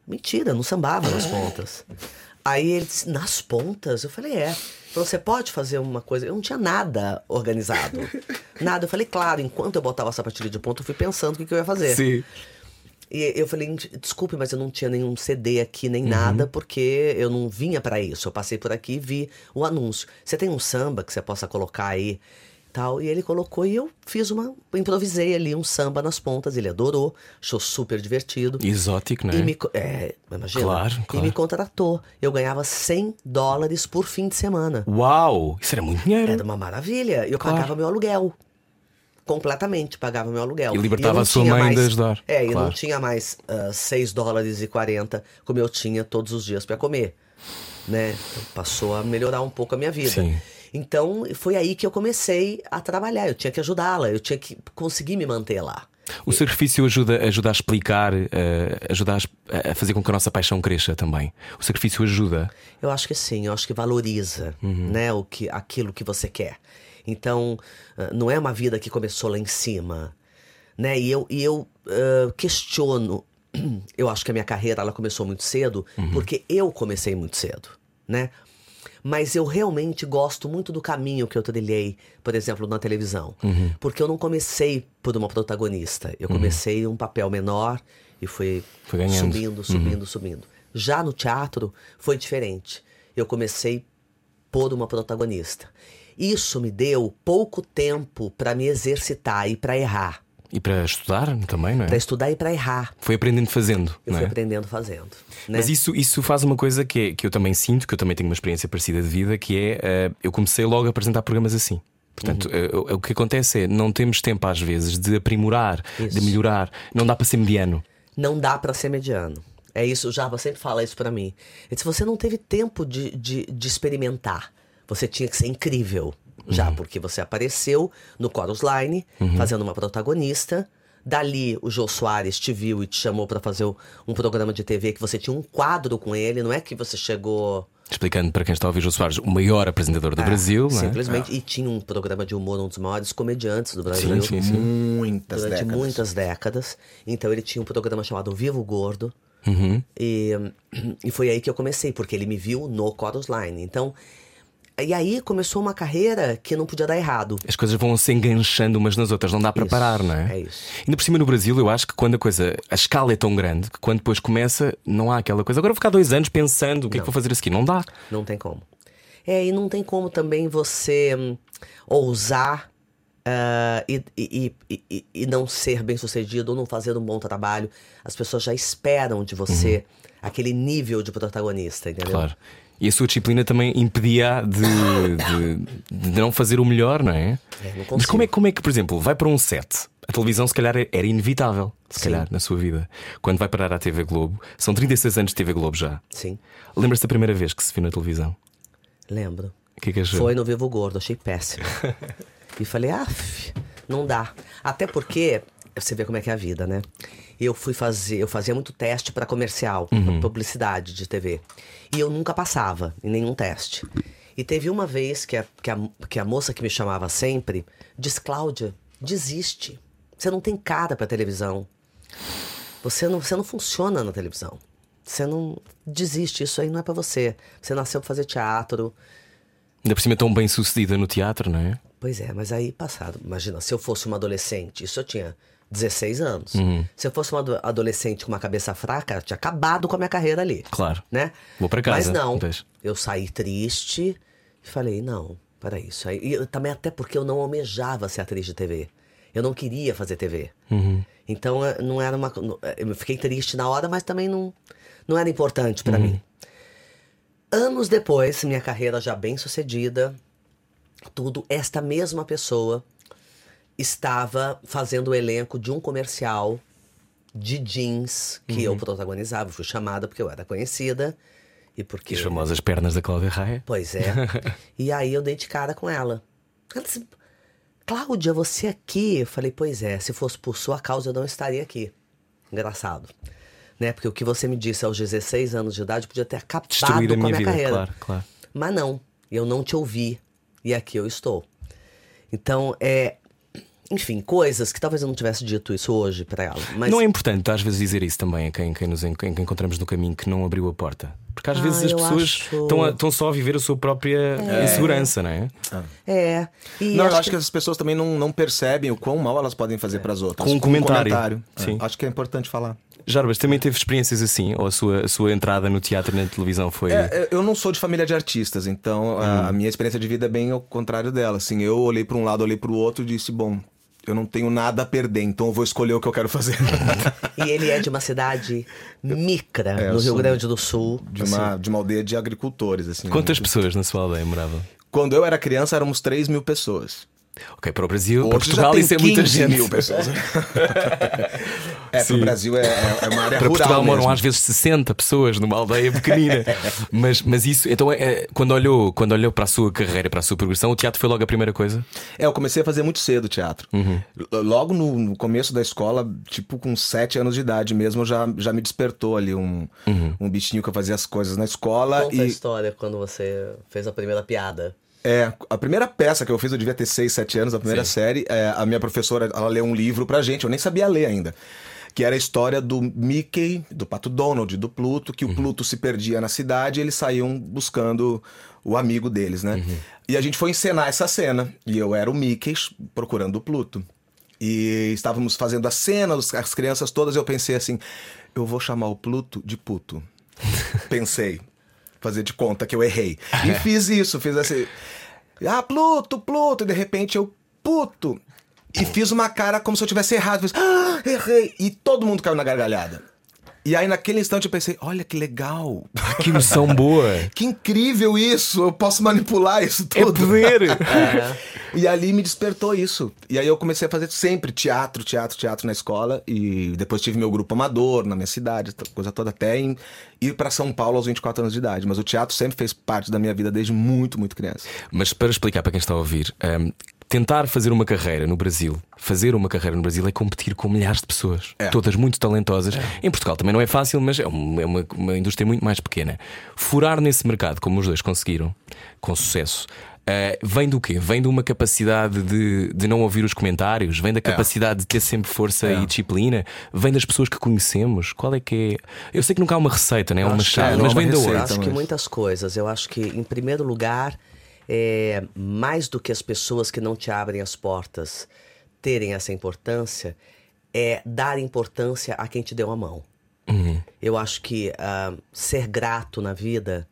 Mentira, não sambava nas pontas. Aí ele disse, nas pontas? Eu falei, é. Falou, você pode fazer uma coisa? Eu não tinha nada organizado. Nada. Eu falei, claro, enquanto eu botava a sapatilha de ponta, eu fui pensando o que, que eu ia fazer. Sim. E eu falei, desculpe, mas eu não tinha nenhum C D aqui, nem uhum. nada, porque eu não vinha pra isso. Eu passei por aqui e vi o anúncio. Você tem um samba que você possa colocar aí? Tal. E ele colocou e eu fiz uma... Improvisei ali um samba nas pontas. Ele adorou, achou super divertido. Exótico, né? E me, é, imagina. Claro, claro. E me contratou. Eu ganhava cem dólares por fim de semana. Uau! Isso era muito dinheiro. Era uma maravilha. E eu claro. pagava meu aluguel. Completamente, pagava meu aluguel. E libertava e a sua mãe mais, de ajudar. É, claro. Eu não tinha mais uh, seis dólares e quarenta como eu tinha todos os dias para comer, né? Então, passou a melhorar um pouco a minha vida. Sim. Então foi aí que eu comecei a trabalhar. Eu tinha que ajudá-la, eu tinha que conseguir me manter lá. O sacrifício ajuda, ajuda a explicar, uh, ajuda a, a fazer com que a nossa paixão cresça também. O sacrifício ajuda? Eu acho que sim, eu acho que valoriza, uhum. né, o que, aquilo que você quer. Então, não é uma vida que começou lá em cima, né? E eu, e eu uh, questiono, eu acho que a minha carreira ela começou muito cedo, uhum. porque eu comecei muito cedo, né? Mas eu realmente gosto muito do caminho que eu trilhei, por exemplo, na televisão. Uhum. Porque eu não comecei por uma protagonista, eu comecei uhum. um papel menor e fui subindo, subindo, uhum. subindo. Já no teatro foi diferente, eu comecei por uma protagonista. Isso me deu pouco tempo para me exercitar e para errar. E para estudar também, não é? Para estudar e para errar. Foi aprendendo fazendo. Eu não fui é? aprendendo fazendo. Né? Mas isso, isso faz uma coisa que, é, que eu também sinto, que eu também tenho uma experiência parecida de vida, que é uh, eu comecei logo a apresentar programas assim. Portanto, uhum. uh, o que acontece é não temos tempo às vezes de aprimorar, isso. de melhorar. Não dá para ser mediano. Não dá para ser mediano. É isso, o Jarbas sempre fala isso para mim. Ele disse, você não teve tempo de, de, de experimentar. Você tinha que ser incrível. já, uhum. porque você apareceu no Chorus Line, uhum. fazendo uma protagonista. Dali, o Jô Soares te viu e te chamou pra fazer um programa de T V que você tinha um quadro com ele, não é que você chegou... Explicando para quem está a ouvir, Jô Soares, o maior apresentador do ah, Brasil. Simplesmente, é? E tinha um programa de humor, um dos maiores comediantes do Brasil. Sim, sim, sim. Muitas Durante décadas. muitas décadas. Então ele tinha um programa chamado Viva o Gordo. Uhum. E, e foi aí que eu comecei, porque ele me viu no Chorus Line. Então... E aí começou uma carreira que não podia dar errado. As coisas vão se enganchando umas nas outras, não dá para isso, parar, não é? É isso. Ainda por cima no Brasil, eu acho que quando a coisa, a escala é tão grande, que quando depois começa, não há aquela coisa. Agora vou ficar dois anos pensando o que não. é que vou fazer a seguir. Não dá. Não tem como. É, e não tem como também você hum, ousar uh, e, e, e, e não ser bem sucedido ou não fazer um bom trabalho. As pessoas já esperam de você uhum. aquele nível de protagonista, entendeu? Claro. E a sua disciplina também impedia de, de, de não fazer o melhor, não é? é não Mas como é, como é que, por exemplo, vai para um set? A televisão, se calhar, era inevitável. Se Sim. calhar, na sua vida. Quando vai parar à T V Globo, são trinta e seis anos de T V Globo já. Sim. Lembra-se da primeira vez que se viu na televisão? Lembro. O que é que achou? Foi no Viva o Gordo, achei péssimo. E falei, ah, não dá. Até porque, você vê como é que é a vida, né? Eu fui fazer, eu fazia muito teste para comercial, uhum. pra publicidade de T V. E eu nunca passava em nenhum teste. E teve uma vez que a, que a, que a moça que me chamava sempre disse: Cláudia, desiste. Você não tem cara para televisão. Você não, você não funciona na televisão. Você não desiste, isso aí não é para você. Você nasceu para fazer teatro. Ainda por cima é tão bem sucedida no teatro, não é? Pois é, mas aí passado. Imagina, se eu fosse uma adolescente, isso eu tinha dezesseis anos. Uhum. Se eu fosse uma adolescente com uma cabeça fraca, eu tinha acabado com a minha carreira ali. Claro. Né? Vou para casa. Mas não. Deixa. Eu saí triste e falei: não, para isso. E eu, também, até porque eu não almejava ser atriz de T V. Eu não queria fazer T V. Uhum. Então, não era uma. Eu fiquei triste na hora, mas também não, não era importante para uhum. mim. Anos depois, minha carreira já bem sucedida, tudo, esta mesma pessoa estava fazendo o elenco de um comercial de jeans que uhum. eu protagonizava. Fui chamada porque eu era conhecida e porque... As famosas pernas da Cláudia Raia. Pois é. E aí eu dei de cara com ela. Ela disse, Cláudia, você aqui? Eu falei, pois é, se fosse por sua causa eu não estaria aqui. Engraçado, né? Porque o que você me disse aos dezesseis anos de idade podia ter acabado Destruído com a minha, minha vida, carreira. Claro, claro. Mas não, eu não te ouvi e aqui eu estou. Então, é... Enfim, coisas que talvez eu não tivesse dito isso hoje para ela. Mas... Não é importante às vezes dizer isso também a quem, quem nos quem encontramos no caminho que não abriu a porta. Porque às ah, vezes as pessoas estão acho... só a viver a sua própria é. insegurança, não é? É. E não, acho eu acho que... que as pessoas também não, não percebem o quão mal elas podem fazer é. para as outras. Com um comentário. Com um comentário. Sim. É. Acho que é importante falar. Jarbas, também teve experiências assim? Ou a sua, a sua entrada no teatro e na televisão foi... É, eu não sou de família de artistas, então hum. a minha experiência de vida é bem ao contrário dela. Assim, eu olhei para um lado, olhei para o outro e disse, bom, eu não tenho nada a perder, então eu vou escolher o que eu quero fazer. E ele é de uma cidade micra, é, no Rio Grande do Sul. De uma, assim. de uma aldeia de agricultores. Assim, Quantas né? pessoas na sua aldeia moravam? Quando eu era criança, éramos três mil pessoas. Ok, para o Brasil, hoje para Portugal, isso é muita gente. quinze mil pessoas. É, para o Brasil é, é uma área para rural. Para Portugal mesmo. Moram às vezes sessenta pessoas numa aldeia pequenina. mas, mas isso, então, é, quando, olhou, quando olhou para a sua carreira, para a sua progressão, o teatro foi logo a primeira coisa? É, eu comecei a fazer muito cedo teatro. Uhum. Logo no, no começo da escola, tipo com sete anos de idade mesmo, já, já me despertou ali um, uhum. um bichinho que eu fazia as coisas na escola. Conta e... a história quando você fez a primeira piada. É, a primeira peça que eu fiz, eu devia ter seis, sete anos, a primeira Sim. série, é, a minha professora, ela leu um livro pra gente, eu nem sabia ler ainda, que era a história do Mickey, do Pato Donald, do Pluto, que uhum. o Pluto se perdia na cidade e eles saíam buscando o amigo deles, né? Uhum. E a gente foi encenar essa cena, e eu era o Mickey procurando o Pluto. E estávamos fazendo a cena, as crianças todas, eu pensei assim, eu vou chamar o Pluto de puto. Pensei. Fazer de conta que eu errei. E é. fiz isso, fiz assim... Ah, Pluto, Pluto! E de repente eu... Puto! E fiz uma cara como se eu tivesse errado. Fiz... Ah, errei! E todo mundo caiu na gargalhada. E aí naquele instante eu pensei... Olha que legal! Que missão boa! Que incrível isso! Eu posso manipular isso tudo! É poder! É. E ali me despertou isso. E aí eu comecei a fazer sempre teatro, teatro, teatro na escola. E depois tive meu grupo amador na minha cidade, coisa toda, até em ir para São Paulo aos vinte e quatro anos de idade. Mas o teatro sempre fez parte da minha vida desde muito, muito criança. Mas para explicar para quem está a ouvir, um, tentar fazer uma carreira no Brasil, fazer uma carreira no Brasil é competir com milhares de pessoas, é. Todas muito talentosas. É. Em Portugal também não é fácil, mas é uma, é uma, uma indústria muito mais pequena. Furar nesse mercado, como os dois conseguiram, com sucesso. Uh, vem do quê? Vem de uma capacidade de, de não ouvir os comentários? Vem da capacidade é. de ter sempre força é. e disciplina? Vem das pessoas que conhecemos? Qual é que é? Eu sei que nunca há uma receita, né? É uma chave, mas vem da outra. Eu acho que muitas coisas. Eu acho que, em primeiro lugar, é, mais do que as pessoas que não te abrem as portas terem essa importância, é dar importância a quem te deu a mão. Uhum. Eu acho que uh, ser grato na vida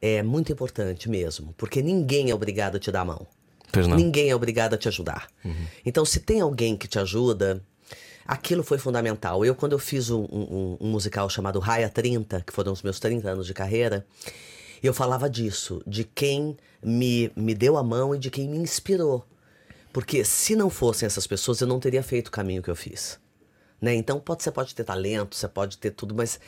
é muito importante mesmo, porque ninguém é obrigado a te dar a mão. Pois não. Ninguém é obrigado a te ajudar. Uhum. Então, se tem alguém que te ajuda, aquilo foi fundamental. Eu, quando eu fiz um, um, um musical chamado Raia trinta, que foram os meus trinta anos de carreira, eu falava disso, de quem me, me deu a mão e de quem me inspirou. Porque se não fossem essas pessoas, eu não teria feito o caminho que eu fiz. Né? Então, pode, você pode ter talento, você pode ter tudo, mas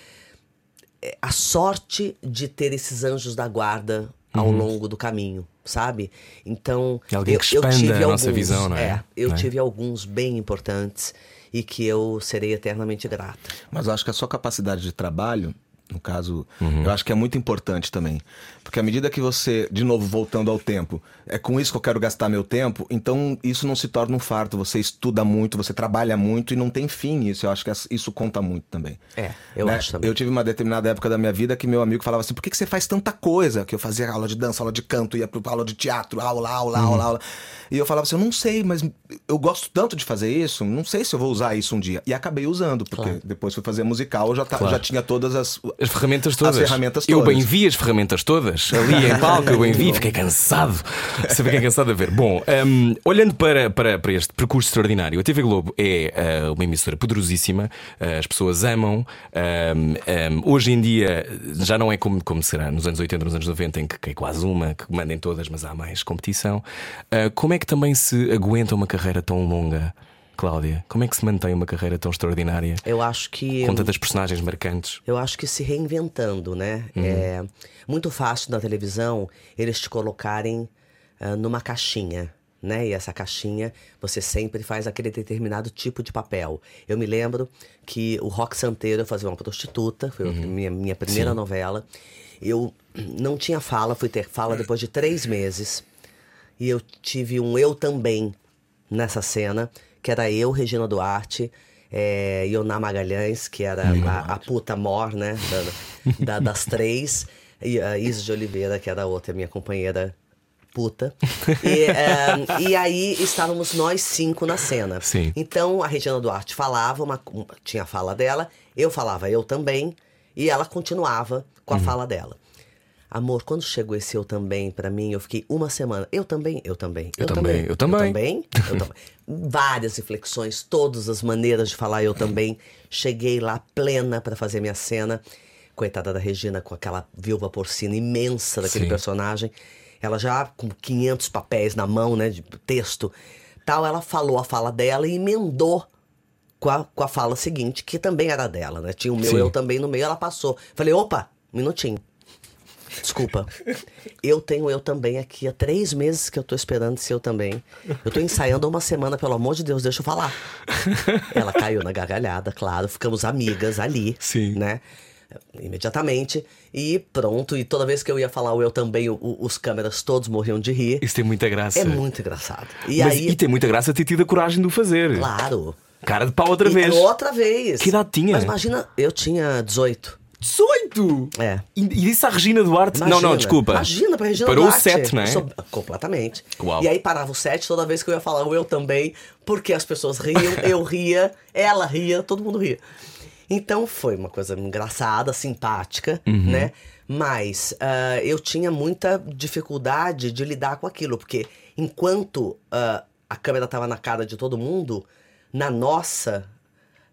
a sorte de ter esses anjos da guarda ao uhum. longo do caminho, sabe? Então, eu, eu tive a alguns, nossa visão, não é? É, eu não tive é? alguns bem importantes e que eu serei eternamente grata. Mas eu acho que a sua capacidade de trabalho, no caso, uhum. eu acho que é muito importante também. Porque à medida que você, de novo, voltando ao tempo, é com isso que eu quero gastar meu tempo, então isso não se torna um fardo. Você estuda muito, você trabalha muito e não tem fim isso. Eu acho que isso conta muito também. É, eu né? acho também. Eu tive uma determinada época da minha vida que meu amigo falava assim: por que que você faz tanta coisa? Que eu fazia aula de dança, aula de canto, ia para aula de teatro, aula, aula, uhum. aula, aula. E eu falava assim: eu não sei, mas eu gosto tanto de fazer isso, não sei se eu vou usar isso um dia. E acabei usando, porque claro. depois fui fazer musical, eu já, tá, claro. já tinha todas as... As ferramentas todas. As ferramentas todas. Eu bem vi as ferramentas todas. Ali em palco, eu bem vi. Fiquei cansado. Você fica cansado a ver. Bom, um, olhando para, para, para este percurso extraordinário, a T V Globo é uh, uma emissora poderosíssima. Uh, as pessoas amam. Um, um, hoje em dia já não é como, como será nos anos oitenta, nos anos noventa, em que, que é quase uma, que mandem todas, mas há mais competição. Uh, como é que também se aguenta uma carreira tão longa, Cláudia? Como é que se mantém uma carreira tão extraordinária? Eu acho que... Com tantas personagens marcantes. Eu acho que se reinventando, né? Uhum. É muito fácil na televisão eles te colocarem uh, numa caixinha, né? E essa caixinha você sempre faz aquele determinado tipo de papel. Eu me lembro que o Roque Santeiro, eu fazia uma prostituta, foi uhum. a minha, minha primeira Sim. novela. Eu não tinha fala, fui ter fala depois de três meses. E eu tive um eu também nessa cena, que era eu, Regina Duarte, é, Ioná Magalhães, que era a, a puta mor, né, da, da, das três, e a Isa de Oliveira, que era a outra, minha companheira puta. E, é, e aí estávamos nós cinco na cena. Sim. Então a Regina Duarte falava, uma, tinha a fala dela, eu falava eu também, e ela continuava com a uhum. fala dela. Amor, quando chegou esse eu também pra mim, eu fiquei uma semana. Eu também, eu também, eu, eu também, também. Eu também, eu também. Eu também. Várias inflexões, todas as maneiras de falar eu também. Cheguei lá plena pra fazer minha cena. Coitada da Regina, com aquela viúva porcina imensa daquele Sim. personagem. Ela já com quinhentos papéis na mão, né, de texto. Tal, ela falou a fala dela e emendou com a, com a fala seguinte, que também era dela, né? Tinha o meu Sim. eu também no meio, ela passou. Falei, opa, um minutinho. Desculpa, eu tenho eu também aqui. Há três meses que eu tô esperando esse eu também. Eu tô ensaiando há uma semana, pelo amor de Deus, deixa eu falar. Ela caiu na gargalhada, claro. Ficamos amigas ali, Sim. né? Imediatamente. E pronto, e toda vez que eu ia falar o eu também, o, os câmeras todos morriam de rir. Isso tem muita graça. É muito engraçado. E, Mas, aí... e tem muita graça ter tido a coragem de o fazer. Claro. Cara de pau outra e vez. Outra vez. Que idade tinha? Mas imagina, eu tinha dezoito. dezoito? É. E disse a Regina Duarte. Imagina, não, não, desculpa. Imagina pra Regina Parou Duarte. Parou o set, né? Sou... Completamente. Uau. E aí parava o set toda vez que eu ia falar o eu também, porque as pessoas riam, eu ria, ela ria, todo mundo ria. Então foi uma coisa engraçada, simpática, uhum. né? Mas uh, eu tinha muita dificuldade de lidar com aquilo, porque enquanto uh, a câmera tava na cara de todo mundo, na nossa,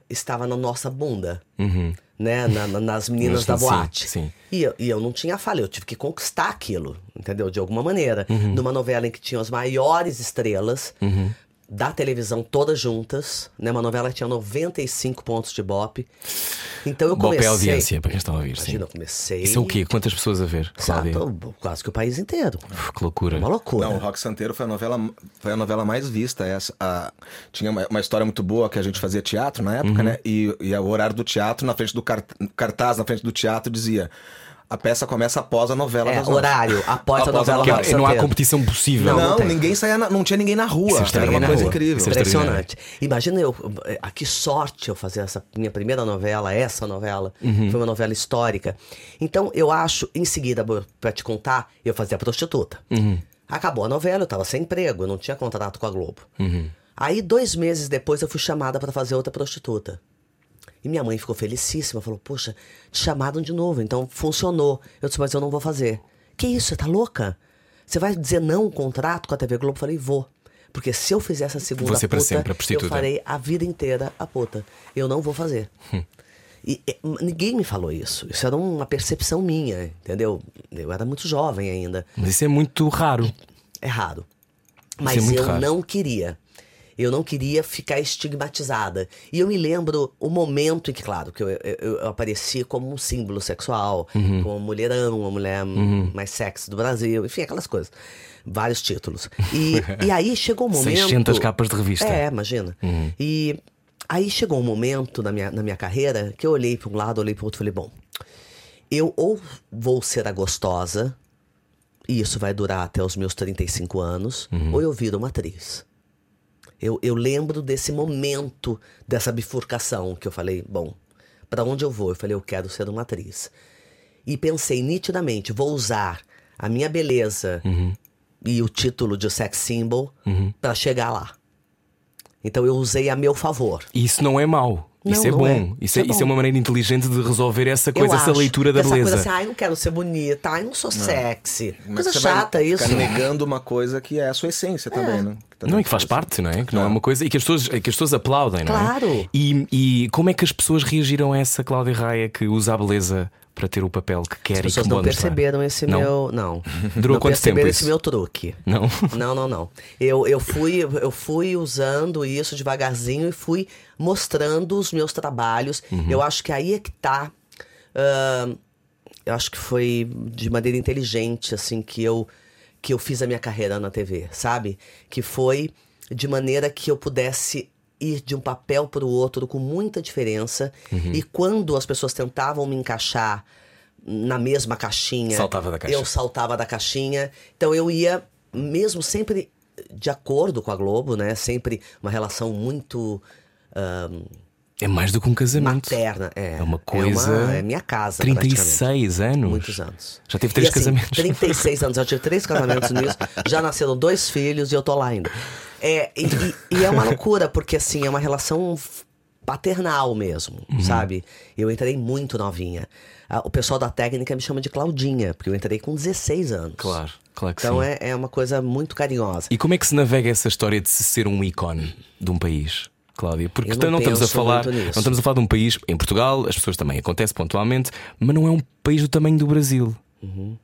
estava na nossa bunda. Uhum. né, na, na, nas meninas da boate. Sim, sim. E, eu, e eu não tinha falha, eu tive que conquistar aquilo, entendeu? De alguma maneira. Uhum. Numa novela em que tinham as maiores estrelas, uhum, da televisão todas juntas, né? Uma novela que tinha noventa e cinco pontos de Ibope. Então eu Ibope comecei... Ibope é audiência, para quem está a ouvir. Imagina, sim, eu comecei... Isso é o quê? Quantas pessoas a ver? Exato, quase que o país inteiro. Uf, que loucura. Uma loucura. Não, o Roque Santeiro foi a novela, foi a novela mais vista. Essa, a... Tinha uma, uma história muito boa que a gente fazia teatro na época, uhum, né? E, e o horário do teatro, na frente do cart... cartaz, na frente do teatro, dizia... A peça começa após a novela. É, horário, após a novela. Porque não há competição possível. Não, não, ninguém saía na, não tinha ninguém na rua. Era uma coisa rua. Incrível. Isso, impressionante. É. Imagina eu, a que sorte eu fazer essa minha primeira novela, essa novela. Uhum. Foi uma novela histórica. Então eu acho, em seguida, pra te contar, eu fazia prostituta. Uhum. Acabou a novela, eu tava sem emprego, eu não tinha contrato com a Globo. Uhum. Aí, dois meses depois, eu fui chamada pra fazer outra prostituta. E minha mãe ficou felicíssima, falou, poxa, te chamaram de novo, então funcionou. Eu disse, mas eu não vou fazer. Que isso, você tá louca? Você vai dizer não ao contrato com a T V Globo? Eu falei, vou. Porque se eu fizer essa segunda você puta, sempre, eu farei a vida inteira a puta. Eu não vou fazer. Hum. E, e ninguém me falou isso. Isso era uma percepção minha, entendeu? Eu era muito jovem ainda. Mas isso é muito raro. É raro. Mas é eu raro. não queria... Eu não queria ficar estigmatizada. E eu me lembro o momento em que, claro, que eu, eu, eu apareci como um símbolo sexual, uhum, como um mulherão, uma mulher, uhum, mais sexy do Brasil, enfim, aquelas coisas. Vários títulos. E, e aí chegou um momento... seiscentas capas de revista. É, imagina. Uhum. E aí chegou um momento na minha, na minha carreira que eu olhei para um lado, olhei para o outro e falei, bom, eu ou vou ser a gostosa, e isso vai durar até os meus trinta e cinco anos, uhum, ou eu viro uma atriz. Eu, eu lembro desse momento, dessa bifurcação, que eu falei, bom, pra onde eu vou? Eu falei, eu quero ser uma atriz. E pensei nitidamente, vou usar a minha beleza, uhum, e o título de sex symbol, uhum, pra chegar lá. Então eu usei a meu favor. E isso não é mau. Não, isso é bom. É. Isso, é, é bom. Isso é uma maneira inteligente de resolver essa coisa, eu essa acho, leitura da essa beleza. Essa coisa assim, ai, não quero ser bonita, ai, não sou não. sexy. Mas coisa chata isso. Você vai negando uma coisa que é a sua essência é. também, né? Tá não, e que faz parte, não é? Que não, não é uma coisa. E que as pessoas, que as pessoas aplaudem, não é? Claro. E, e como é que as pessoas reagiram a essa Cláudia Raia que usa a beleza para ter o papel que quer e que as pessoas não perceberam esse não? meu. Não. Durou não quanto tempo? Esse isso? meu truque. Não. Não, não, não. Eu, eu, fui, eu fui usando isso devagarzinho e fui mostrando os meus trabalhos. Uhum. Eu acho que aí é que tá. Uh, eu acho que foi de maneira inteligente, assim, que eu, que eu fiz a minha carreira na T V, sabe? Que foi de maneira que eu pudesse ir de um papel para o outro com muita diferença. Uhum. E quando as pessoas tentavam me encaixar na mesma caixinha, saltava da caixinha. Eu saltava da caixinha. Então eu ia, mesmo sempre de acordo com a Globo, né? Sempre uma relação muito... Um, é mais do que um casamento. Materna, é. É uma coisa. É, uma, é minha casa. trinta e seis anos. Muitos anos. Já teve três e, assim, casamentos. trinta e seis anos, já tive três casamentos nisso. Já nasceram dois filhos e eu tô lá ainda. É, e, e, e é uma loucura, porque assim, é uma relação paternal mesmo, uhum, sabe? Eu entrei muito novinha. O pessoal da técnica me chama de Claudinha, porque eu entrei com dezesseis anos. Claro, claro que então sim. Então é, é uma coisa muito carinhosa. E como é que se navega essa história de se ser um ícone de um país? Cláudia, porque não, não, estamos a falar, não estamos a falar de um país, em Portugal, as pessoas também acontece pontualmente, mas não é um país do tamanho do Brasil. Uhum.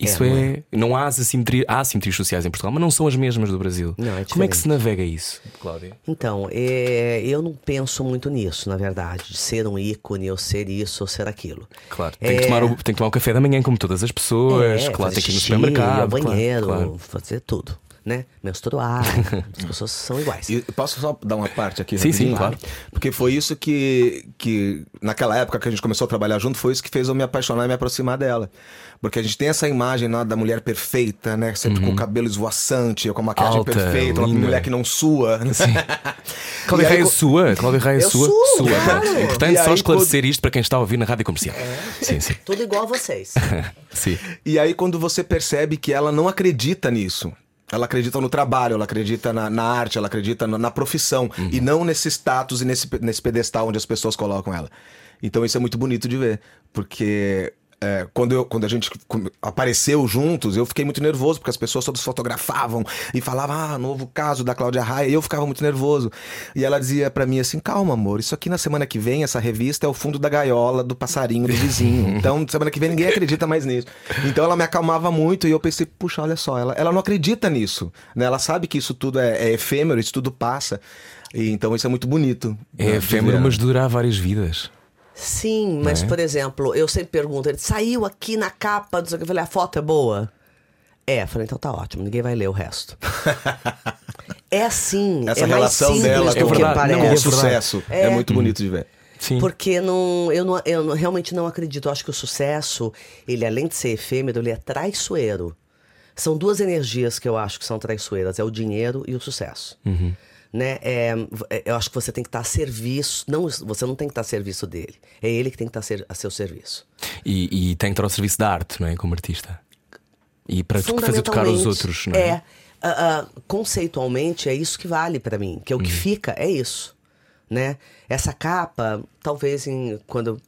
Isso é, é, não é. Não há assimetria, há assimetrias sociais em Portugal, mas não são as mesmas do Brasil. Não, é como é que se navega isso, Cláudia? Então, é, eu não penso muito nisso, na verdade, de ser um ícone, ou ser isso, ou ser aquilo. Claro, é... tem, que tomar o, tem que tomar o café da manhã, como todas as pessoas, é, claro, tem que ir no supermercado, banheiro, claro, claro. fazer tudo. Né? Menstruar, as pessoas são iguais. E posso só dar uma parte aqui? Sim, sim, claro. Porque foi isso que, que, naquela época que a gente começou a trabalhar junto, foi isso que fez eu me apaixonar e me aproximar dela. Porque a gente tem essa imagem, né, da mulher perfeita, né? Sempre, uhum, com o cabelo esvoaçante, com a maquiagem alta, perfeita, uma mulher que não sua. Cláudia Raia sua, Cláudia Raia sua. Sua, claro. É importante só esclarecer quando... isto para quem está a ouvir na Rádio Comercial. É. Sim, sim. Tudo igual a vocês. Sim. E aí, quando você percebe que ela não acredita nisso. Ela acredita no trabalho, ela acredita na, na arte, ela acredita na, na profissão. Uhum. E não nesse status e nesse, nesse pedestal onde as pessoas colocam ela. Então isso é muito bonito de ver. Porque é, quando, eu, quando a gente apareceu juntos, eu fiquei muito nervoso, porque as pessoas todas fotografavam e falavam, ah, novo caso da Cláudia Raia, e eu ficava muito nervoso. E ela dizia pra mim assim, calma, amor, isso aqui na semana que vem, essa revista é o fundo da gaiola do passarinho do vizinho. Então, semana que vem ninguém acredita mais nisso. Então ela me acalmava muito e eu pensei, puxa, olha só, ela, ela não acredita nisso, né? Ela sabe que isso tudo é, é efêmero, isso tudo passa. E então isso é muito bonito. É efêmero, mas durar várias vidas. Sim, mas é? Por exemplo, eu sempre pergunto, ele saiu aqui na capa, não sei o que, eu falei, a foto é boa? É, eu falei, então tá ótimo, ninguém vai ler o resto. É assim, essa é relação mais simples dela do que parece. Não, é um sucesso, é, é muito bonito de ver. Sim. Porque não, eu, não, eu não, realmente não acredito, eu acho que o sucesso, ele além de ser efêmero, ele é traiçoeiro. São duas energias que eu acho que são traiçoeiras, é o dinheiro e o sucesso. Uhum. Né? É, eu acho que você tem que estar a serviço. Não, você não tem que estar a serviço dele. É ele que tem que estar a, ser, a seu serviço. E, e tem que estar ao serviço da arte, não é? Como artista. E para fazer tocar os outros, não é? é uh, uh, conceitualmente é isso que vale para mim. Que é o que hum. fica, é isso, né? Essa capa, talvez em, quando eu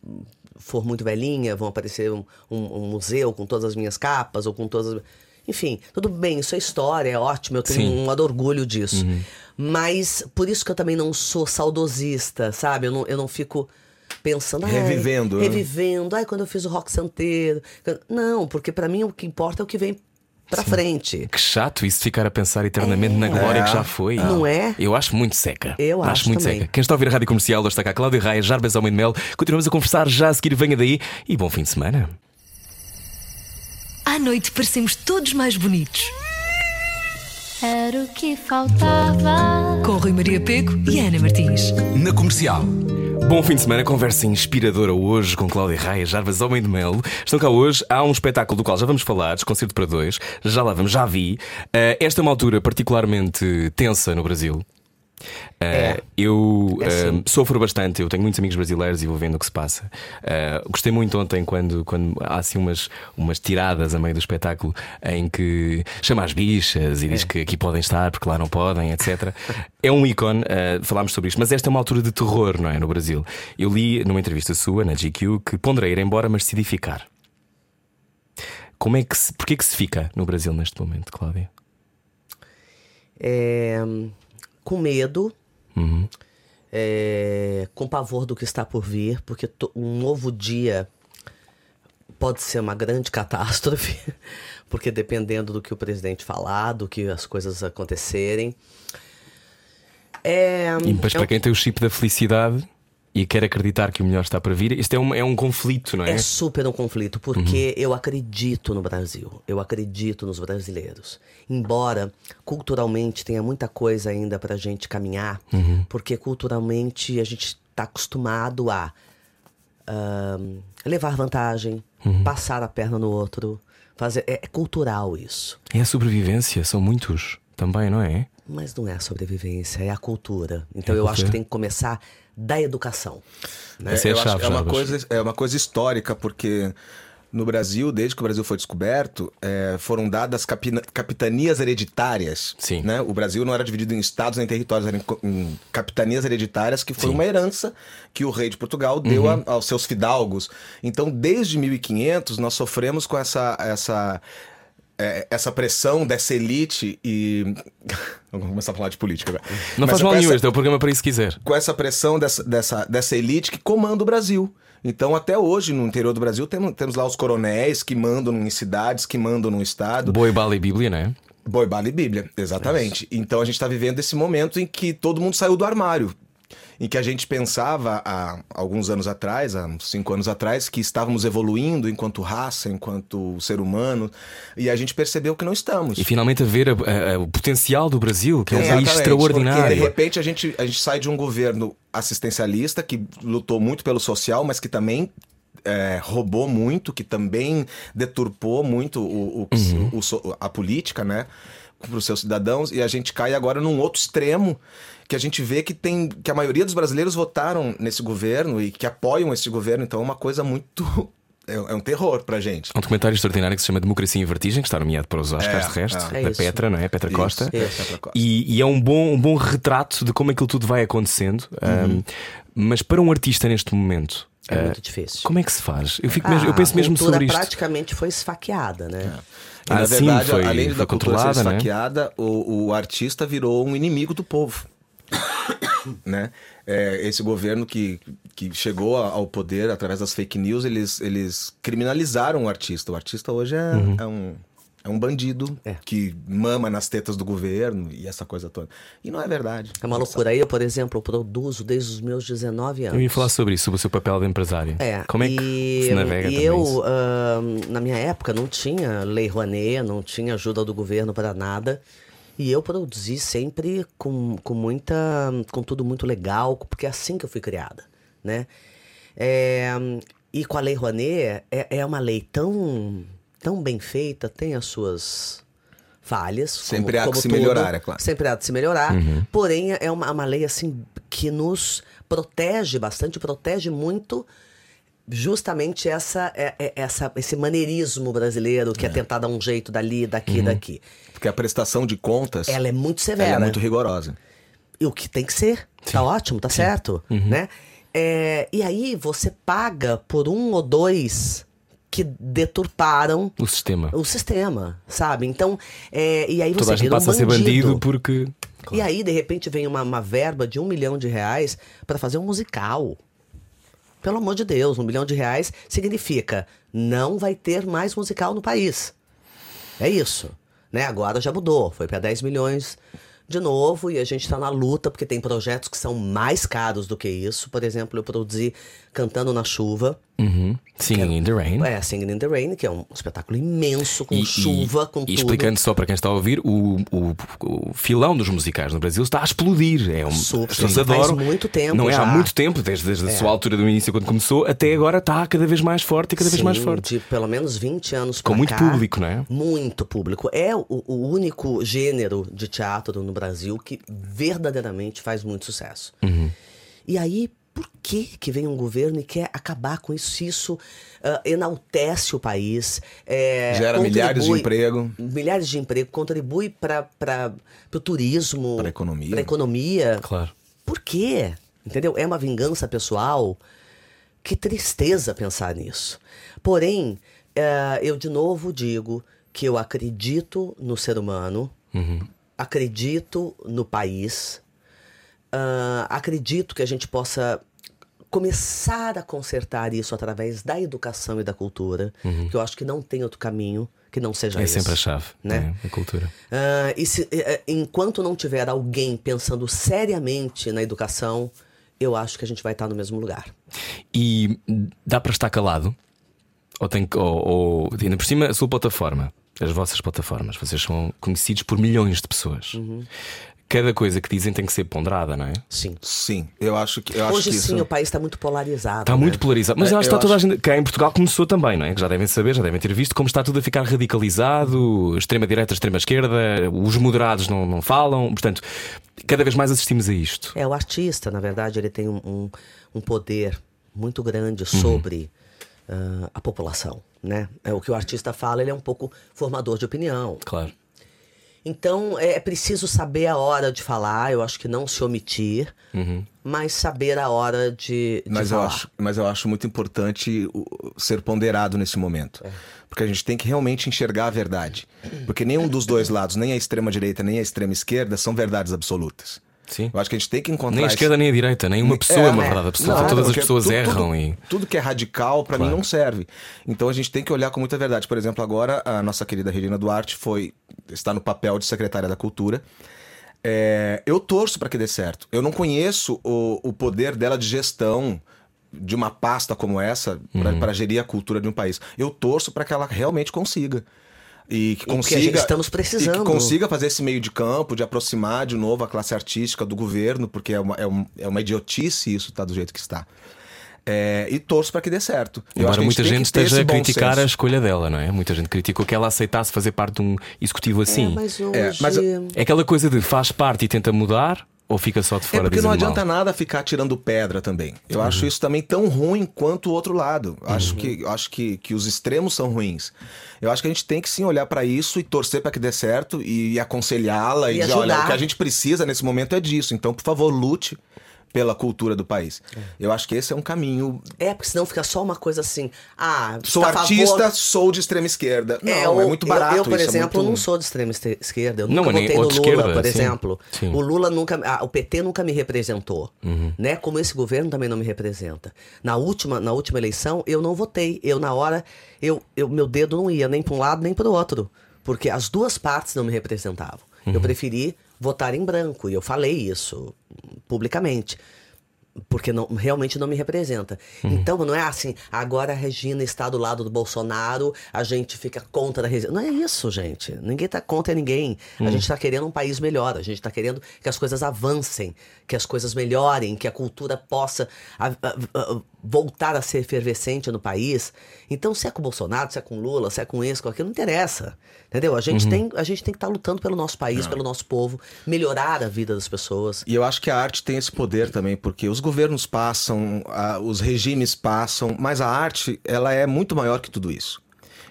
for muito velhinha, vão aparecer um, um, um museu com todas as minhas capas ou com todas as... Enfim, tudo bem, isso é história, é ótimo, eu tenho Sim. um orgulho disso. Uhum. Mas por isso que eu também não sou saudosista, sabe? Eu não, eu não fico pensando... Revivendo. Ai, revivendo, ai, quando eu fiz o Roque Santeiro... Não, porque pra mim o que importa é o que vem pra Sim. frente. Que chato isso, ficar a pensar eternamente é. na glória é. que já foi. Não é? Eu acho muito seca. Eu acho, acho muito também. seca. Quem está a ouvir a Rádio Comercial, hoje está cá Cláudia Raia, Jarbas Homem de Mel. Continuamos a conversar já a seguir, venha daí e bom fim de semana. À noite parecemos todos mais bonitos. Era o que faltava. Com Rui Maria Pêgo e Ana Martins. Na Comercial. Bom fim de semana, conversa inspiradora hoje com Cláudia Raia, Jarbas Homem de Mel. Estão cá hoje, há um espetáculo do qual já vamos falar, Concerto para Dois. Já lá vamos, já vi. Uh, esta é uma altura particularmente tensa no Brasil. Uh, é. Eu é uh, sofro bastante, eu tenho muitos amigos brasileiros e vou vendo o que se passa. uh, Gostei muito ontem quando, quando há assim umas, umas tiradas a meio do espetáculo em que chama as bichas e é. diz que aqui podem estar porque lá não podem, etcétera. É um ícone, uh, falámos sobre isto, mas esta é uma altura de terror, não é? No Brasil. Eu li numa entrevista sua na G Q que ponderei ir embora, mas decidi ficar. Como é que se, porquê que se fica no Brasil neste momento, Cláudia? É... Com medo, uhum. é, com pavor do que está por vir, porque to, um novo dia pode ser uma grande catástrofe, porque dependendo do que o presidente falar, do que as coisas acontecerem. É, e, mas é para um... quem tem o chip da felicidade e quer acreditar que o melhor está para vir, isto é um, é um conflito, não é? É super um conflito, porque uhum. eu acredito no Brasil, eu acredito nos brasileiros. Embora culturalmente tenha muita coisa ainda para a gente caminhar, uhum. porque culturalmente a gente está acostumado a uh, levar vantagem, uhum. passar a perna no outro, fazer... é, é cultural isso. É a sobrevivência, são muitos também, não é? Mas não é a sobrevivência, é a cultura. Então é eu acho que tem que começar da educação, né? É, eu acho que é uma coisa, é uma coisa histórica, porque no Brasil, desde que o Brasil foi descoberto, é, foram dadas capina, capitanias hereditárias. Sim. Né? O Brasil não era dividido em estados nem territórios, eram em, em capitanias hereditárias, que foi Sim. uma herança que o rei de Portugal deu uhum. a, aos seus fidalgos. Então, desde mil e quinhentos, nós sofremos com essa... essa É, essa pressão dessa elite e... Vamos começar a falar de política agora. Não faz mal nenhum, este é o programa para isso que quiser. Com essa pressão dessa, dessa, dessa elite que comanda o Brasil. Então até hoje no interior do Brasil temos, temos lá os coronéis que mandam em cidades, que mandam no estado. Boi, bala e bíblia, né? Boi, bala e bíblia, exatamente. Isso. Então a gente está vivendo esse momento em que todo mundo saiu do armário. Em que a gente pensava há alguns anos atrás, há uns cinco anos atrás, que estávamos evoluindo enquanto raça, enquanto ser humano, e a gente percebeu que não estamos. E finalmente a ver a, a, a, o potencial do Brasil, que é um país extraordinário. Porque de repente a gente, a gente sai de um governo assistencialista que lutou muito pelo social, mas que também... É, roubou muito, que também deturpou muito o, o, uhum. o, o, a política, né, para os seus cidadãos, e a gente cai agora num outro extremo que a gente vê que tem que a maioria dos brasileiros votaram nesse governo e que apoiam esse governo, então é uma coisa muito... É, é um terror pra gente. Um documentário extraordinário que se chama Democracia em Vertigem, que está nomeado para os Oscars, é, de resto, é, é da isso. Petra, não é? Petra isso, Costa. Isso. E, e é um bom, um bom retrato de como aquilo tudo vai acontecendo. Uhum. Um, mas para um artista neste momento É muito difícil. Como é que se faz? Eu, fico ah, mesmo, eu penso mesmo sobre isso. A cultura praticamente foi esfaqueada, né? É. Ah, na assim verdade, foi, além foi da cultura ser esfaqueada, né? o, o artista virou um inimigo do povo. Né? É, esse governo que, que chegou ao poder através das fake news, eles, eles criminalizaram o artista. O artista hoje é, uhum. é um... É um bandido é. que mama nas tetas do governo e essa coisa toda. E não é verdade. É uma loucura. Sabe? Eu, por exemplo, produzo desde os meus dezenove anos. Eu ia falar sobre isso, sobre o seu papel de empresário. É. Como é que e, se navega E eu, uh, na minha época, não tinha Lei Rouanet, não tinha ajuda do governo para nada. E eu produzi sempre com, com muita... com tudo muito legal, porque é assim que eu fui criada, né? É, e com a Lei Rouanet, é, é uma lei tão... tão bem feita, tem as suas falhas. Sempre como, há de se tudo. melhorar, é claro. Sempre há de se melhorar. Uhum. Porém, é uma, uma lei assim que nos protege bastante, protege muito justamente essa, é, é, essa, esse maneirismo brasileiro que é. é tentar dar um jeito dali, daqui, uhum. daqui. Porque a prestação de contas... Ela é muito severa. Ela é muito rigorosa. E o que tem que ser. Sim. Tá ótimo, tá Sim. certo. Uhum. Né? É, e aí você paga por um ou dois... que deturparam o sistema, o sistema, sabe? Então, é, e aí você Toda vira um bandido. Toda a gente passa a ser bandido porque... Claro. E aí, de repente, vem uma, uma verba de um milhão de reais para fazer um musical. Pelo amor de Deus, um milhão de reais significa não vai ter mais musical no país. É isso, né? Agora já mudou, foi para dez milhões de novo e a gente está na luta porque tem projetos que são mais caros do que isso. Por exemplo, eu produzi Cantando na Chuva. Uhum. Singin' é, in the Rain. É, Singin' in the Rain, que é um espetáculo imenso, com e, chuva, e, com e tudo. E explicando só para quem está a ouvir, o, o, o filão dos musicais no Brasil está a explodir. É um Super, adoram. Faz muito tempo Não já. é há muito tempo, desde, desde é. a sua altura do início, quando começou, até agora está cada vez mais forte e cada Sim, vez mais forte. De pelo menos vinte anos para cá. Com muito público, não é? Muito público. É o, o único gênero de teatro no Brasil que verdadeiramente faz muito sucesso. Uhum. E aí... Por que que vem um governo e quer acabar com isso? Se isso uh, enaltece o país... É, Gera milhares de emprego. Milhares de emprego. Contribui para o turismo. Para a economia. Para a economia. Claro. Por quê? Entendeu? É uma vingança pessoal. Que tristeza pensar nisso. Porém, uh, eu de novo digo que eu acredito no ser humano. Uhum. Acredito no país... Uh, acredito que a gente possa começar a consertar isso através da educação e da cultura, uhum. que eu acho que não tem outro caminho que não seja isso. É sempre a chave, né? É, a cultura. Uh, e se, uh, enquanto não tiver alguém pensando seriamente na educação, eu acho que a gente vai estar no mesmo lugar. E dá para estar calado? Ou tem que, ou, ou, ainda por cima, a sua plataforma, as vossas plataformas, vocês são conhecidos por milhões de pessoas. Uhum. Cada coisa que dizem tem que ser ponderada, não é? Sim. Sim, eu acho que. Eu Hoje acho que sim, isso... o país está muito polarizado. Está né? muito polarizado. Mas eu acho que está toda acho... a gente. Cá em Portugal começou também, não é? Já devem saber, já devem ter visto como está tudo a ficar radicalizado, extrema-direita, extrema-esquerda, os moderados não, não falam. Portanto, cada vez mais assistimos a isto. É, o artista, na verdade, ele tem um, um, um poder muito grande sobre uhum. uh, a população, né? É, o que o artista fala, ele é um pouco formador de opinião. Claro. Então, é preciso saber a hora de falar, eu acho que não se omitir, uhum. mas saber a hora de, de mas falar. Eu acho, mas eu acho muito importante ser ponderado nesse momento. É. Porque a gente tem que realmente enxergar a verdade. Porque nenhum dos dois lados, nem a extrema-direita, nem a extrema-esquerda, são verdades absolutas. Sim. Eu acho que a gente tem que encontrar. Nem a esquerda, isso. nem a direita, nem uma pessoa é, é uma verdade absoluta. Claro, todas as pessoas tudo, erram. Tudo, e... tudo que é radical, para claro. mim, não serve. Então a gente tem que olhar com muita verdade. Por exemplo, agora a nossa querida Regina Duarte foi, está no papel de secretária da Cultura. É, eu torço para que dê certo. Eu não conheço o, o poder dela de gestão de uma pasta como essa uhum. para gerir a cultura de um país. Eu torço para que ela realmente consiga. E que consiga, e que estamos precisando. E que consiga fazer esse meio de campo, de aproximar de novo a classe artística do governo, porque é uma, é um, é uma idiotice isso tá do jeito que está. É, e torço para que dê certo. Eu Agora, acho que muita gente, gente esteja a criticar a escolha dela, não é? Muita gente criticou que ela aceitasse fazer parte de um executivo assim. É, mas hoje... é, mas... é aquela coisa de faz parte e tenta mudar. Ou fica só de fora dizendo mal? É porque não adianta nada ficar tirando pedra também. Eu uhum. acho isso também tão ruim quanto o outro lado. Uhum. Acho, que, acho que, que os extremos são ruins. Eu acho que a gente tem que sim olhar para isso e torcer para que dê certo e aconselhá-la e, e dizer, olha, o que a gente precisa nesse momento é disso. Então, por favor, lute pela cultura do país. É. Eu acho que esse é um caminho... É, porque senão fica só uma coisa assim... Ah, sou tá artista, favor... sou de extrema esquerda. Não, é, eu, é muito barato. Eu, eu por isso, exemplo, é muito... não sou de extrema esquerda. Eu nunca não, votei no Lula, esquerda, por exemplo. Sim. O Lula nunca... Ah, o P T nunca me representou. Uhum. Né? Como esse governo também não me representa. Na última, na última eleição, eu não votei. Eu, na hora, eu, eu, meu dedo não ia nem para um lado, nem para o outro. Porque as duas partes não me representavam. Uhum. Eu preferi votar em branco. E eu falei isso publicamente. Porque não, realmente não me representa. Uhum. Então não é assim, agora a Regina está do lado do Bolsonaro, a gente fica contra a Regina. Não é isso, gente. Ninguém está contra ninguém. Uhum. A gente está querendo um país melhor. A gente está querendo que as coisas avancem, que as coisas melhorem, que a cultura possa a, a, a, voltar a ser efervescente no país. Então se é com o Bolsonaro, se é com o Lula, se é com isso, com aquilo, não interessa. Entendeu? A gente, uhum. tem, a gente tem que estar tá lutando pelo nosso país, não. pelo nosso povo, melhorar a vida das pessoas. E eu acho que a arte tem esse poder também, porque os governos passam, os regimes passam, mas a arte, ela é muito maior que tudo isso.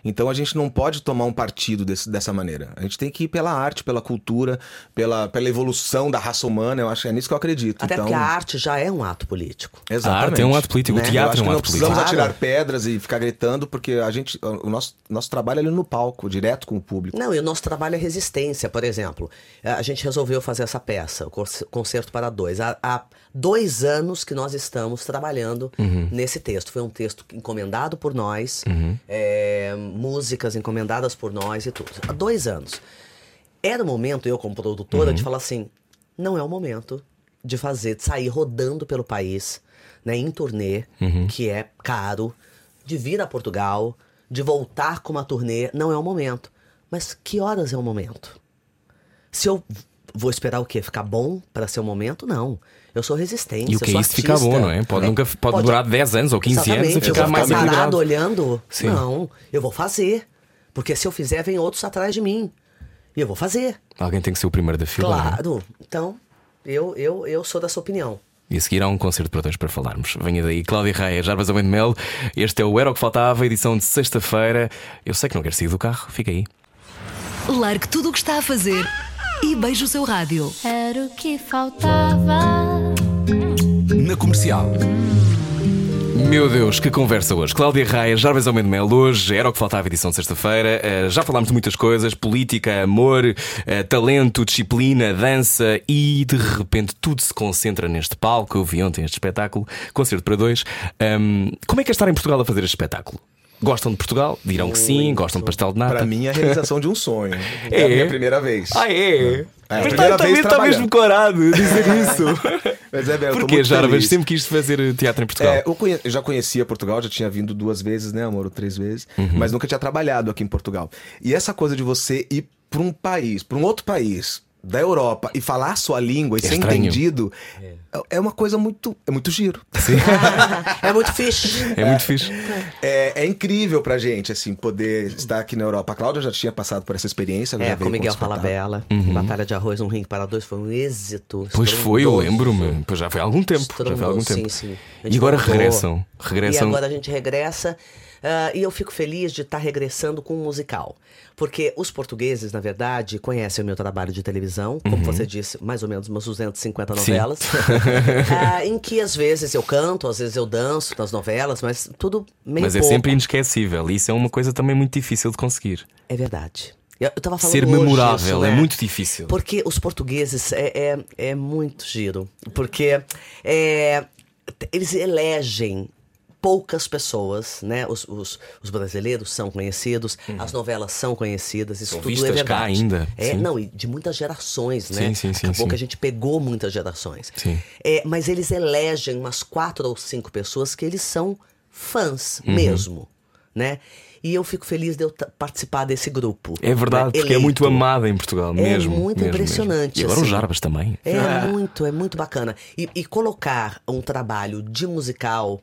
Então a gente não pode tomar um partido desse, dessa maneira. A gente tem que ir pela arte, pela cultura, pela, pela evolução da raça humana. Eu acho que é nisso que eu acredito. Até então... porque a arte já é um ato político. Exatamente. A arte é um ato político, né? O teatro é um ato político. Não precisamos claro. atirar pedras e ficar gritando, porque a gente, o nosso, nosso trabalho é ali no palco, direto com o público. Não, e o nosso trabalho é resistência, por exemplo. A gente resolveu fazer essa peça, o Concerto para Dois. Há, há dois anos que nós estamos trabalhando uhum. nesse texto. Foi um texto encomendado por nós, uhum. é... músicas encomendadas por nós e tudo. Há dois anos. Era o momento, eu como produtora, uhum. de falar assim, não é o momento de fazer, de sair rodando pelo país, né, em turnê, uhum. que é caro, de vir a Portugal, de voltar com uma turnê, não é o momento. Mas que horas é o momento? Se eu vou esperar o quê? Ficar bom para ser o momento? Não. Eu sou resistente, eu sou artista. E o que isso fica bom, não é? Pode, é, nunca, pode, pode durar dez anos ou quinze anos e ficar mais equilibrado. Eu vou ficar parado olhando? Sim. Não, eu vou fazer. Porque se eu fizer, vem outros atrás de mim. E eu vou fazer. Alguém tem que ser o primeiro da fila. Claro. Né? Então, eu, eu, eu sou da sua opinião. E a seguir há um concerto para dois para falarmos. Venha daí, Cláudia Raia, Jarbas Homem de Mel. Este é o Era o que Faltava, edição de sexta-feira. Eu sei que não quero sair do carro, fica aí. Largue tudo o que está a fazer e beije o seu rádio. Era o que faltava. Na Comercial. Meu Deus, que conversa hoje. Cláudia Raia, Jarbas Homem de Mel, hoje Era o que Faltava, edição de sexta-feira. Já falámos de muitas coisas, política, amor, talento, disciplina, dança. E de repente tudo se concentra neste palco. Eu vi ontem este espetáculo, Concerto para Dois. um, Como é que é estar em Portugal a fazer este espetáculo? Gostam de Portugal? Dirão que sim, gostam de pastel de nata. Para mim é a realização de um sonho. É, é a minha primeira vez. Ah, é? É a mas primeira tá, vez está mesmo corado dizer isso. Mas é bem, porque Jarbas sempre quis fazer teatro em Portugal. É, eu, conhe... eu já conhecia Portugal, já tinha vindo duas vezes, né, amor? Ou três vezes. Uhum. Mas nunca tinha trabalhado aqui em Portugal. E essa coisa de você ir para um país, para um outro país da Europa e falar a sua língua e é ser estranho. entendido é. é uma coisa muito. É muito giro. Sim. É muito fixe. É, é muito fixe. É, é incrível pra gente, assim, poder estar aqui na Europa. A Cláudia já tinha passado por essa experiência. É, com Miguel Falabella. Uhum. Batalha de Arroz, um ringue para dois, foi um êxito. Pois foi, eu lembro-me. Pois já foi há algum tempo. Já foi há algum tempo. Sim, sim. E agora voltou. regressam. Regressam. E agora a gente regressa. Uh, e eu fico feliz de estar tá regressando com um musical. Porque os portugueses, na verdade, conhecem o meu trabalho de televisão. Como uhum. você disse, mais ou menos umas duzentas e cinquenta novelas. uh, Em que às vezes eu canto, às vezes eu danço nas novelas. Mas tudo meio Mas pouco. é sempre inesquecível. E isso é uma coisa também muito difícil de conseguir. É verdade. Eu tava falando Ser memorável hoje isso, né? é muito difícil. Porque os portugueses é, é, é muito giro. Porque é, eles elegem... poucas pessoas, né? Os, os, os brasileiros são conhecidos, uhum. as novelas são conhecidas, isso são tudo vistas é verdade. Cá ainda. É, sim. não, e de muitas gerações, né? Sim, sim, sim, Acabou sim. que a gente pegou muitas gerações. Sim. É, mas eles elegem umas quatro ou cinco pessoas que eles são fãs uhum. mesmo, né? E eu fico feliz de eu participar desse grupo. É verdade, né? Porque Eleito. é muito amada em Portugal mesmo. É muito mesmo, impressionante. Mesmo. E agora assim, o Jarbas também. É ah. muito, é muito bacana. E, e colocar um trabalho de musical...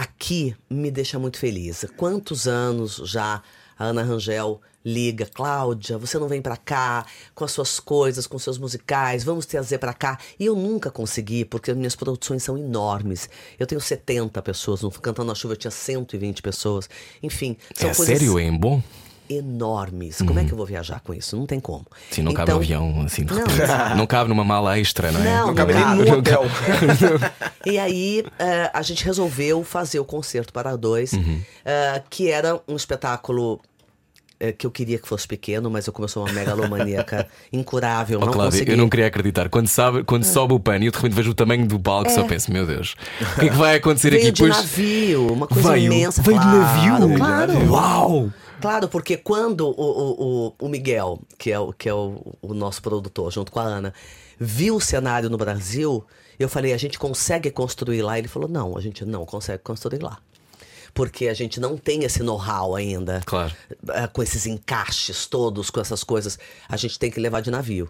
aqui me deixa muito feliz. Quantos anos já a Ana Rangel liga, Cláudia, você não vem pra cá com as suas coisas, com os seus musicais, vamos trazer pra cá. E eu nunca consegui, porque minhas produções são enormes. Eu tenho setenta pessoas, no Cantando na Chuva eu tinha cento e vinte pessoas. Enfim, são é coisas... sério, é bom? enormes. Uhum. Como é que eu vou viajar com isso? Não tem como. Sim, não então... cabe um avião assim de repente. Não, não cabe numa mala extra, não é? Não, não, não cabe nem no hotel. E aí uh, a gente resolveu fazer o Concerto para Dois, uhum. uh, que era um espetáculo que eu queria que fosse pequeno, mas eu comecei uma megalomaníaca incurável. Oh, não Cláudia, consegui. Eu não queria acreditar. Quando, sabe, quando é. sobe o pano e eu de repente vejo o tamanho do palco, é. só penso, meu Deus, o que é que vai acontecer veio aqui depois? Veio de navio, uma coisa veio, imensa. Veio claro, de navio? Claro. Uau! Claro, porque quando o, o, o Miguel, que é, o, que é o, o nosso produtor, junto com a Ana, viu o cenário no Brasil, eu falei, a gente consegue construir lá? Ele falou, não, a gente não consegue construir lá. Porque a gente não tem esse know-how ainda. Claro. Com esses encaixes todos, com essas coisas. A gente tem que levar de navio.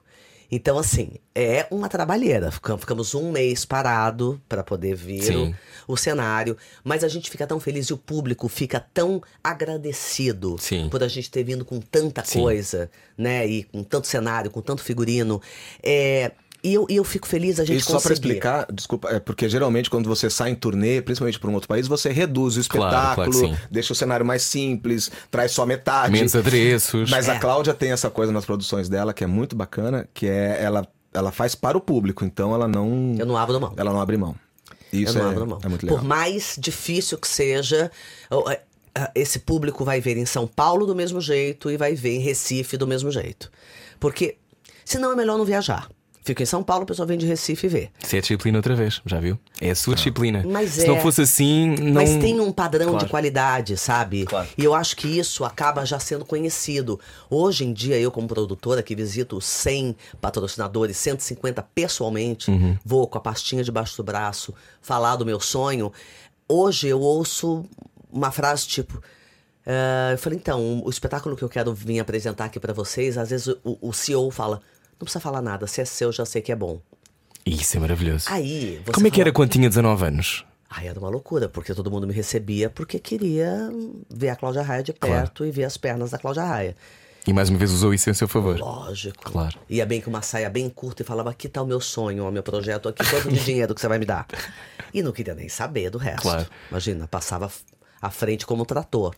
Então, assim, é uma trabalheira. Ficamos um mês parado para poder ver o, o cenário. Mas a gente fica tão feliz e o público fica tão agradecido. Sim. Por a gente ter vindo com tanta Sim. coisa, né? E com tanto cenário, com tanto figurino. É... E eu, eu fico feliz a gente conseguir. E só para explicar, desculpa, é porque geralmente quando você sai em turnê, principalmente para um outro país, você reduz o espetáculo, claro, claro deixa o cenário mais simples, traz só metade. Menos adereços. Mas é. a Cláudia tem essa coisa nas produções dela que é muito bacana, que é ela, ela faz para o público, então ela não... Eu não abro mão. Ela não abre mão. Isso eu não é, abro mão. É muito legal. Por mais difícil que seja... Esse público vai ver em São Paulo do mesmo jeito e vai ver em Recife do mesmo jeito. Porque senão é melhor não viajar. Fico em São Paulo, o pessoal vem de Recife e vê. Isso é disciplina outra vez, já viu? É a sua disciplina. Mas Se é, não fosse assim, não... Mas tem um padrão claro. de qualidade, sabe? Claro. E eu acho que isso acaba já sendo conhecido. Hoje em dia, eu como produtora que visito cem patrocinadores, cento e cinquenta pessoalmente, uhum. vou com a pastinha debaixo do braço falar do meu sonho. Hoje eu ouço uma frase tipo... Uh, eu falei, então, o espetáculo que eu quero vir apresentar aqui pra vocês, às vezes o, o C E O fala... Não precisa falar nada, se é seu, já sei que é bom. Isso é maravilhoso. Aí, você Como é que fala... era quando tinha dezenove anos? Ah, era uma loucura, porque todo mundo me recebia porque queria ver a Cláudia Raia de perto claro. e ver as pernas da Cláudia Raia. E mais uma vez usou isso em seu favor. Lógico. Claro. Ia bem com uma saia bem curta e falava, aqui tá o meu sonho, o meu projeto, aqui quanto de dinheiro que você vai me dar. E não queria nem saber do resto. Claro. Imagina, passava à frente como um trator.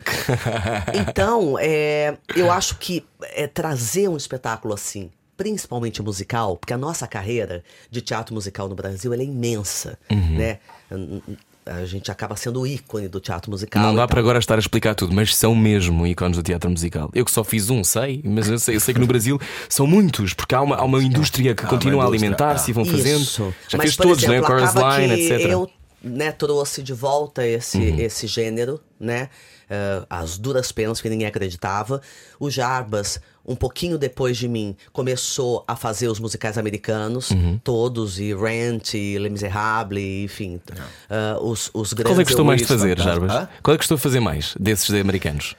Então, é, eu acho que é, trazer um espetáculo assim... Principalmente musical, porque a nossa carreira de teatro musical no Brasil ela é imensa, uhum. né? A gente acaba sendo o ícone do teatro musical. Não dá para agora estar a explicar tudo, mas são mesmo ícones do teatro musical. Eu que só fiz um, sei, mas eu sei, eu sei que no Brasil são muitos, porque há uma, há uma indústria que ah, continua a alimentar-se ah. e vão fazendo. Isso. Já mas, fiz por todos, exemplo, né? Chorus Line, etcétera. Eu né, trouxe de volta esse, uhum. esse gênero, né? Uh, as duras penas que ninguém acreditava. O Jarbas, um pouquinho depois de mim, começou a fazer os musicais americanos, uhum. todos, e Rent, e Les Miserables, enfim. Uh, os, os grandes. Qual é que gostou mais de fazer, Jarbas? Ah? Qual é que gostou de fazer mais desses americanos?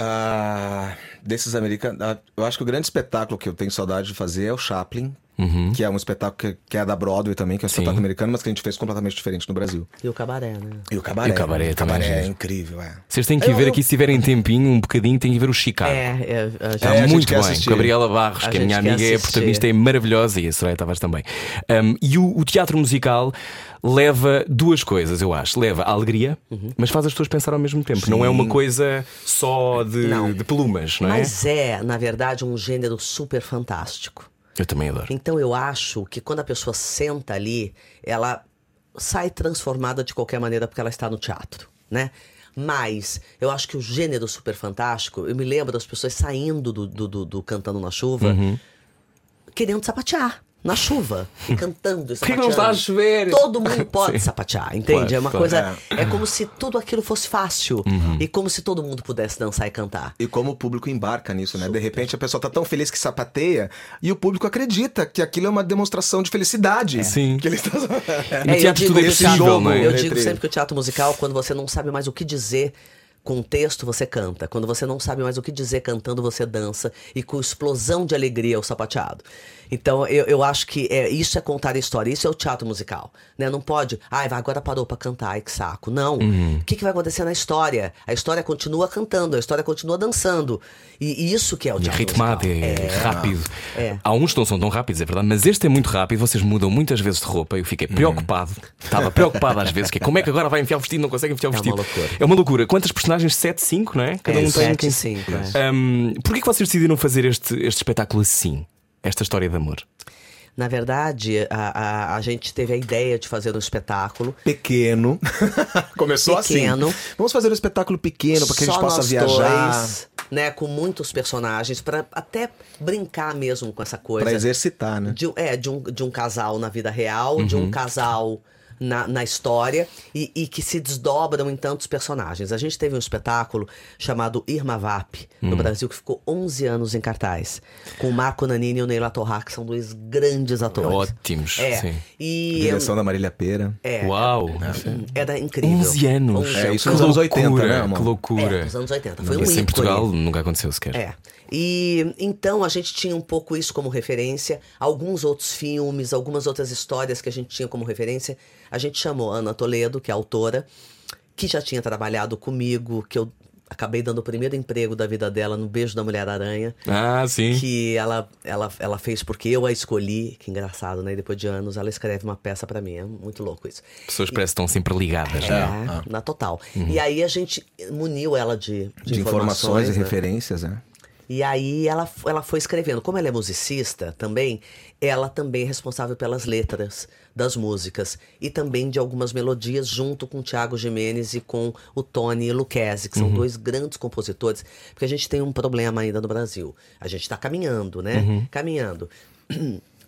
Uh, desses americanos. Uh, eu acho que o grande espetáculo que eu tenho saudade de fazer é o Chaplin. Uhum. Que é um espetáculo que, que é da Broadway também, que é um Sim. espetáculo americano, mas que a gente fez completamente diferente no Brasil. E o cabaré, né? E o cabaré. E o cabaré, né? O cabaré, cabaré é incrível, é. Vocês têm que eu, ver eu... aqui, se tiverem tempinho, um bocadinho, têm que ver o Chicago. É, é, gente... é, é muito bom. Gabriela Barros, a que é minha amiga, assistir. é protagonista, é maravilhosa, e a Soraya Tavares também. Um, e o, o teatro musical leva duas coisas, eu acho. Leva a alegria, uhum. mas faz as pessoas pensar ao mesmo tempo. Sim. Não é uma coisa só de, de plumas, não é? Mas é, na verdade, um gênero super fantástico. Eu também adoro. Então eu acho que quando a pessoa senta ali, ela sai transformada de qualquer maneira porque ela está no teatro, né? Mas eu acho que o gênero super fantástico, eu me lembro das pessoas saindo do, do, do, do Cantando na Chuva, uhum. querendo sapatear na chuva, e cantando e sapateando. Que não está a chover. Todo mundo pode sapatear, entende? Claro, é uma claro. coisa, é como se tudo aquilo fosse fácil uhum. e como se todo mundo pudesse dançar e cantar. E como o público embarca nisso, né? Super. De repente a pessoa está tão feliz que sapateia e o público acredita que aquilo é uma demonstração de felicidade. É. Sim. Que eles estão... é, eu digo, tudo é possível, jogo, né? Eu digo sempre que o teatro musical, quando você não sabe mais o que dizer com o texto, você canta. Quando você não sabe mais o que dizer cantando, você dança. E com explosão de alegria, o sapateado. Então, eu, eu acho que é, isso é contar a história. Isso é o teatro musical, né? Não pode... Ai, agora parou pra cantar. Ai, que saco. Não. Uhum. O que, que vai acontecer na história? A história continua cantando. A história continua dançando. E isso que é o teatro ritmado, musical. É ritmado, é rápido. É. Há uns que não são tão rápidos, é verdade. Mas este é muito rápido. Vocês mudam muitas vezes de roupa. Eu fiquei preocupado. Estava uhum. preocupado às vezes. Que como é que agora vai enfiar o vestido? Não consegue enfiar o vestido. É uma loucura. É uma loucura. Quantas personagens personagens sete, cinco, não é? Cada é, um tem quem cinco. Um, porquê que vocês decidiram fazer este, este espetáculo assim? Esta história de amor? Na verdade, a, a, a gente teve a ideia de fazer um espetáculo pequeno. Começou pequeno. assim. Vamos fazer um espetáculo pequeno para que Só a gente possa nós viajar. Dois, né, com muitos personagens, para até brincar mesmo com essa coisa. Para exercitar, né? De, é, de um, de um casal na vida real, uhum. de um casal na, na história e, e que se desdobram em tantos personagens. A gente teve um espetáculo chamado Irma Vap, no uhum. Brasil, que ficou onze anos em cartaz, com o Marco Nanini e o Neyla Torrá, que são dois grandes atores. Ótimos. É. Sim. E, direção eu, da Marília Pêra. É, Uau! Era incrível. onze anos. onze, é, isso nos anos oitenta, né, amor? Que loucura. É, nos anos oitenta. Foi um ícone. Em Portugal nunca aconteceu sequer. É. E então a gente tinha um pouco isso como referência, alguns outros filmes, algumas outras histórias que a gente tinha como referência. A gente chamou Ana Toledo, que é autora, que já tinha trabalhado comigo, que eu acabei dando o primeiro emprego da vida dela no Beijo da Mulher Aranha. Ah, sim. Que ela, ela, ela fez porque eu a escolhi. Que engraçado, né? E depois de anos ela escreve uma peça pra mim. É muito louco isso. Pessoas e... parecem que estão sempre ligadas, já. É, ah. na total. Uhum. E aí a gente muniu ela de, de, de informações, informações e né? referências, né? E aí ela, ela foi escrevendo. Como ela é musicista também, ela também é responsável pelas letras das músicas e também de algumas melodias junto com o Thiago Giménez e com o Tony Lucchesi, que são uhum. dois grandes compositores. Porque a gente tem um problema ainda no Brasil. A gente está caminhando, né? Uhum. Caminhando.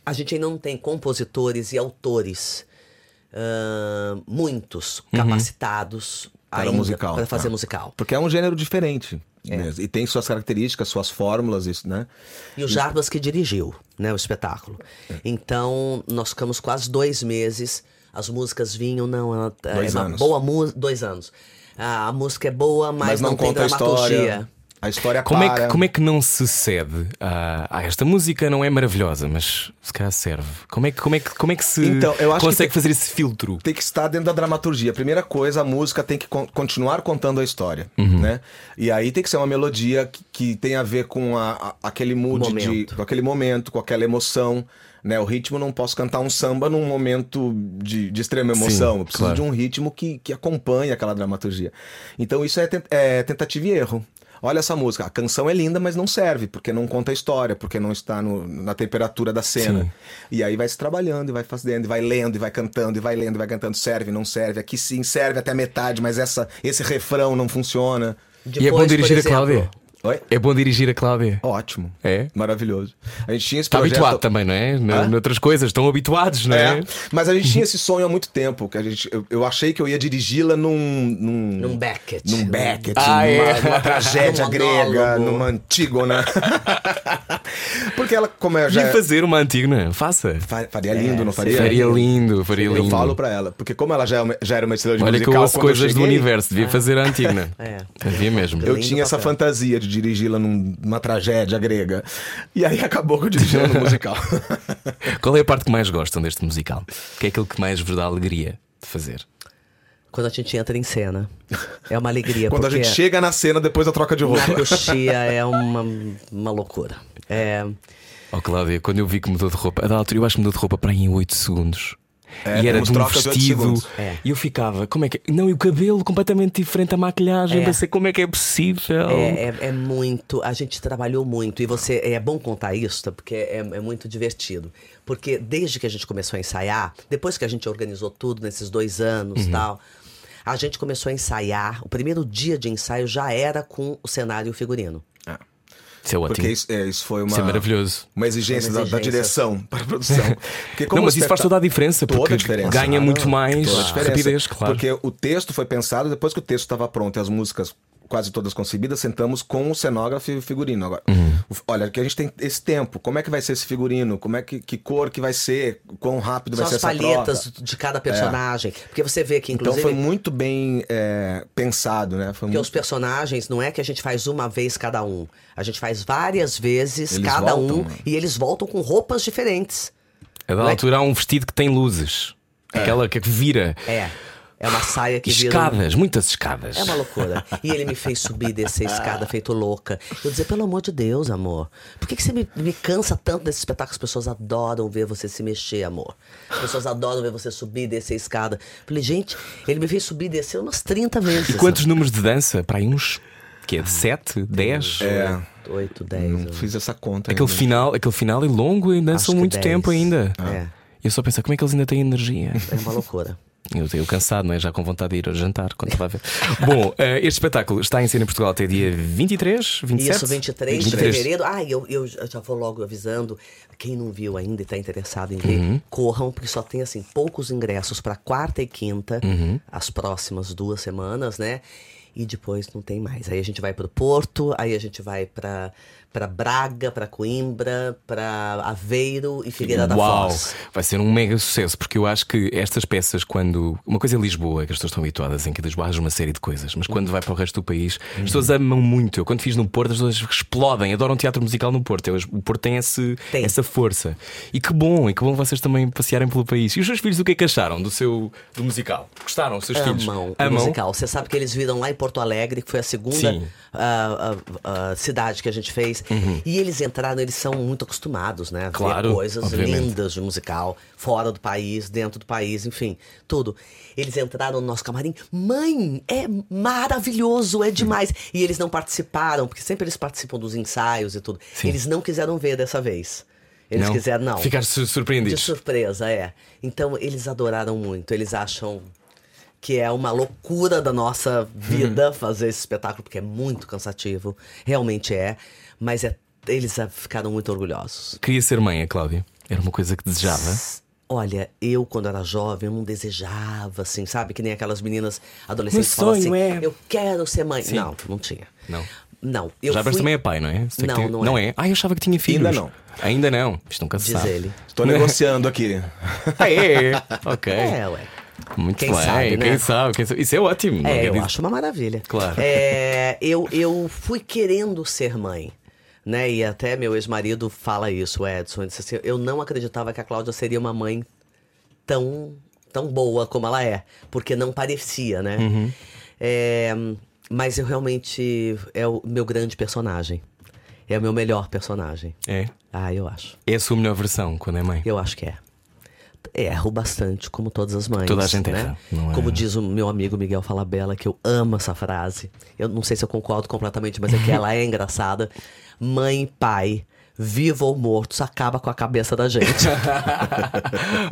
A gente ainda não tem compositores e autores, uh, muitos uhum. capacitados para musical, para fazer tá. musical. Porque é um gênero diferente. É. E tem suas características, suas fórmulas, isso, né? E o Jarbas que dirigiu, né, o espetáculo. É. Então, nós ficamos quase dois meses, as músicas vinham, não, ela, dois é anos. Uma boa música. Dois anos. A, a música é boa, mas, mas não, não tem conta dramaturgia. A história. A história como para. É que, como é que não se cede a, a esta música? Não é maravilhosa, mas se calhar serve. Como é que, como é que, como é que se então, eu acho consegue que tem, fazer esse filtro? Tem que estar dentro da dramaturgia. Primeira coisa, a música tem que con- continuar contando a história. Uhum. Né? E aí tem que ser uma melodia que, que tem a ver com a, a, aquele mood, de, com aquele momento, com aquela emoção. Né? O ritmo, não posso cantar um samba num momento de, de extrema emoção. Sim, eu preciso claro. de um ritmo que, que acompanhe aquela dramaturgia. Então isso é, tent- é tentativa e erro. Olha essa música, a canção é linda, mas não serve, porque não conta a história, porque não está no, na temperatura da cena. Sim. E aí vai se trabalhando, e vai fazendo, e vai lendo, e vai cantando, e vai lendo, e vai cantando. Serve, não serve, aqui sim, serve até a metade, mas essa, esse refrão não funciona. Depois, e é bom dirigir exemplo, a Cláudia? Oi? É bom dirigir a Cláudia? Ótimo, é maravilhoso. A gente tinha esse projeto... Está habituado também, não é? Na, noutras coisas, estão habituados, não é? é? Mas a gente tinha esse sonho há muito tempo que a gente, eu, eu achei que eu ia dirigi-la num... Num, num Beckett Num Beckett, ah, numa, é. numa tragédia grega, numa Antígona. Porque ela, como é, já... E fazer uma Antígona, faça. Faria lindo, é, não faria? Faria lindo, faria lindo. Eu falo para ela, porque como ela já, já era uma estrela de Olha musical... Olha que eu ouço coisas eu cheguei... do universo, devia é. fazer a Antígona. É. Devia mesmo. Eu lindo tinha essa papel. fantasia de dirigi-la numa tragédia grega. E aí acabou que eu dirigi-la no musical. Qual é a parte que mais gostam deste musical? O que é aquilo que mais vos dá alegria de fazer? Quando a gente entra em cena. É uma alegria. Quando a gente chega na cena depois da troca de roupa. Na coxia é uma, uma loucura. É... Oh, Cláudia, quando eu vi que mudou de roupa, da altura eu acho que mudou de roupa para aí em oito segundos. É, e era de um vestido é. E eu ficava, como é que é? Não, e o cabelo completamente diferente, a maquilhagem, é. como é que é possível? É, é, é muito, a gente trabalhou muito. E você, é bom contar isso, porque é, é muito divertido. Porque desde que a gente começou a ensaiar, depois que a gente organizou tudo nesses dois anos e uhum. tal, a gente começou a ensaiar. O primeiro dia de ensaio já era com o cenário e o figurino. Ah. Isso é ótimo. Porque isso, é, isso foi uma, isso é maravilhoso. uma exigência, uma exigência. Da, da direção para a produção. Como Não, mas espectá- isso faz toda a diferença, porque toda a diferença. ganha ah, muito mais rapidez, claro. Porque o texto foi pensado, depois que o texto estava pronto e as músicas quase todas concebidas, sentamos com o cenógrafo e o figurino. Agora, uhum. olha, que a gente tem esse tempo. Como é que vai ser esse figurino? Como é que, que cor que vai ser? Quão rápido São vai ser essa troca? As palhetas de cada personagem. É. Porque você vê que, inclusive... Então foi muito bem é, pensado, né? Foi porque muito... os personagens, não é que a gente faz uma vez cada um. A gente faz várias vezes eles cada voltam, um. Né? E eles voltam com roupas diferentes. A da altura há um vestido que tem luzes. É. Aquela que vira. É. É uma saia que vira... Escadas, muitas escadas. É uma loucura. E ele me fez subir, descer a escada, feito louca. Eu dizia, pelo amor de Deus, amor, por que, que você me, me cansa tanto desse espetáculo? As pessoas adoram ver você se mexer, amor. As pessoas adoram ver você subir, descer a escada. Eu falei, gente, ele me fez subir e descer umas trinta vezes. E quantos números de dança? Para aí uns... Que é de sete, dez? É. oito, dez. Não eu... fiz essa conta. Aquele ainda. final, aquele final é longo e ainda são muito dez. Tempo ainda. Ah. É. Eu só pensava, como é que eles ainda têm energia? É uma loucura. Eu estou cansado, não é? Já com vontade de ir ao jantar quando estava a ver. Bom, uh, este espetáculo está em cena em Portugal até dia vinte e três, vinte e sete? Isso, vinte e três, vinte e três. de fevereiro. Ah, eu, eu já vou logo avisando. Quem não viu ainda e está interessado em ver, uhum. corram, porque só tem assim poucos ingressos para quarta e quinta, uhum. as próximas duas semanas, né? E depois não tem mais. Aí a gente vai para o Porto, aí a gente vai para para Braga, para Coimbra, para Aveiro e Figueira da Foz. Vai ser um mega sucesso, porque eu acho que estas peças, quando... Uma coisa é Lisboa, que as pessoas estão habituadas, em que Lisboa há uma série de coisas, mas quando vai para o resto do país, as pessoas amam muito. Eu, quando fiz no Porto, as pessoas explodem, adoram teatro musical no Porto. Eu, o Porto tem, esse, tem essa força. E que bom, e que bom vocês também passearem pelo país. E os seus filhos, o que é que acharam do seu do musical? Gostaram os seus amam filhos? Amam o musical. Você sabe que eles viram lá em Porto Alegre, que foi a segunda uh, uh, uh, cidade que a gente fez. Uhum. E eles entraram, eles são muito acostumados, né? A claro, ver coisas obviamente. lindas de musical, fora do país, dentro do país, enfim, tudo. Eles entraram no nosso camarim, mãe, é maravilhoso, é demais. Uhum. E eles não participaram, porque sempre eles participam dos ensaios e tudo. Sim. Eles não quiseram ver dessa vez. Eles não. quiseram, não. Ficar surpreendidos. De surpresa, é. Então, eles adoraram muito, eles acham... que é uma loucura da nossa vida uhum. fazer esse espetáculo, porque é muito cansativo, realmente é, mas é, eles ficaram muito orgulhosos. Queria ser mãe, a Cláudia? Era uma coisa que desejava? Olha, eu quando era jovem, eu não desejava, assim, sabe? Que nem aquelas meninas adolescentes falam assim, é... eu quero ser mãe. Sim. Não, não tinha. Não. Não, eu Jarbas fui... também é pai, não é? Não, tem... não, não é. é. Ah, eu achava que tinha filhos. Ainda não. Ainda não. Isto nunca se sabe. Diz ele. Estou negociando aqui. Ah, é? Ok. É, ué. Muito quem bem, sabe, né? quem sabe, quem sabe. Isso é ótimo. É, eu diz... acho uma maravilha. Claro. É, eu, eu fui querendo ser mãe, né? E até meu ex-marido fala isso, o Edson. Ele disse assim, eu não acreditava que a Cláudia seria uma mãe tão, tão boa como ela é, porque não parecia, né? Uhum. É, mas eu realmente é o meu grande personagem. É o meu melhor personagem. É? Ah, eu acho. É a sua melhor versão quando é mãe? Eu acho que é. Erro bastante, como todas as mães. Toda a gente erra, né? É... Como diz o meu amigo Miguel Falabella, que eu amo essa frase. Eu não sei se eu concordo completamente, mas é que ela é engraçada. Mãe e pai, vivo ou mortos, acaba com a cabeça da gente.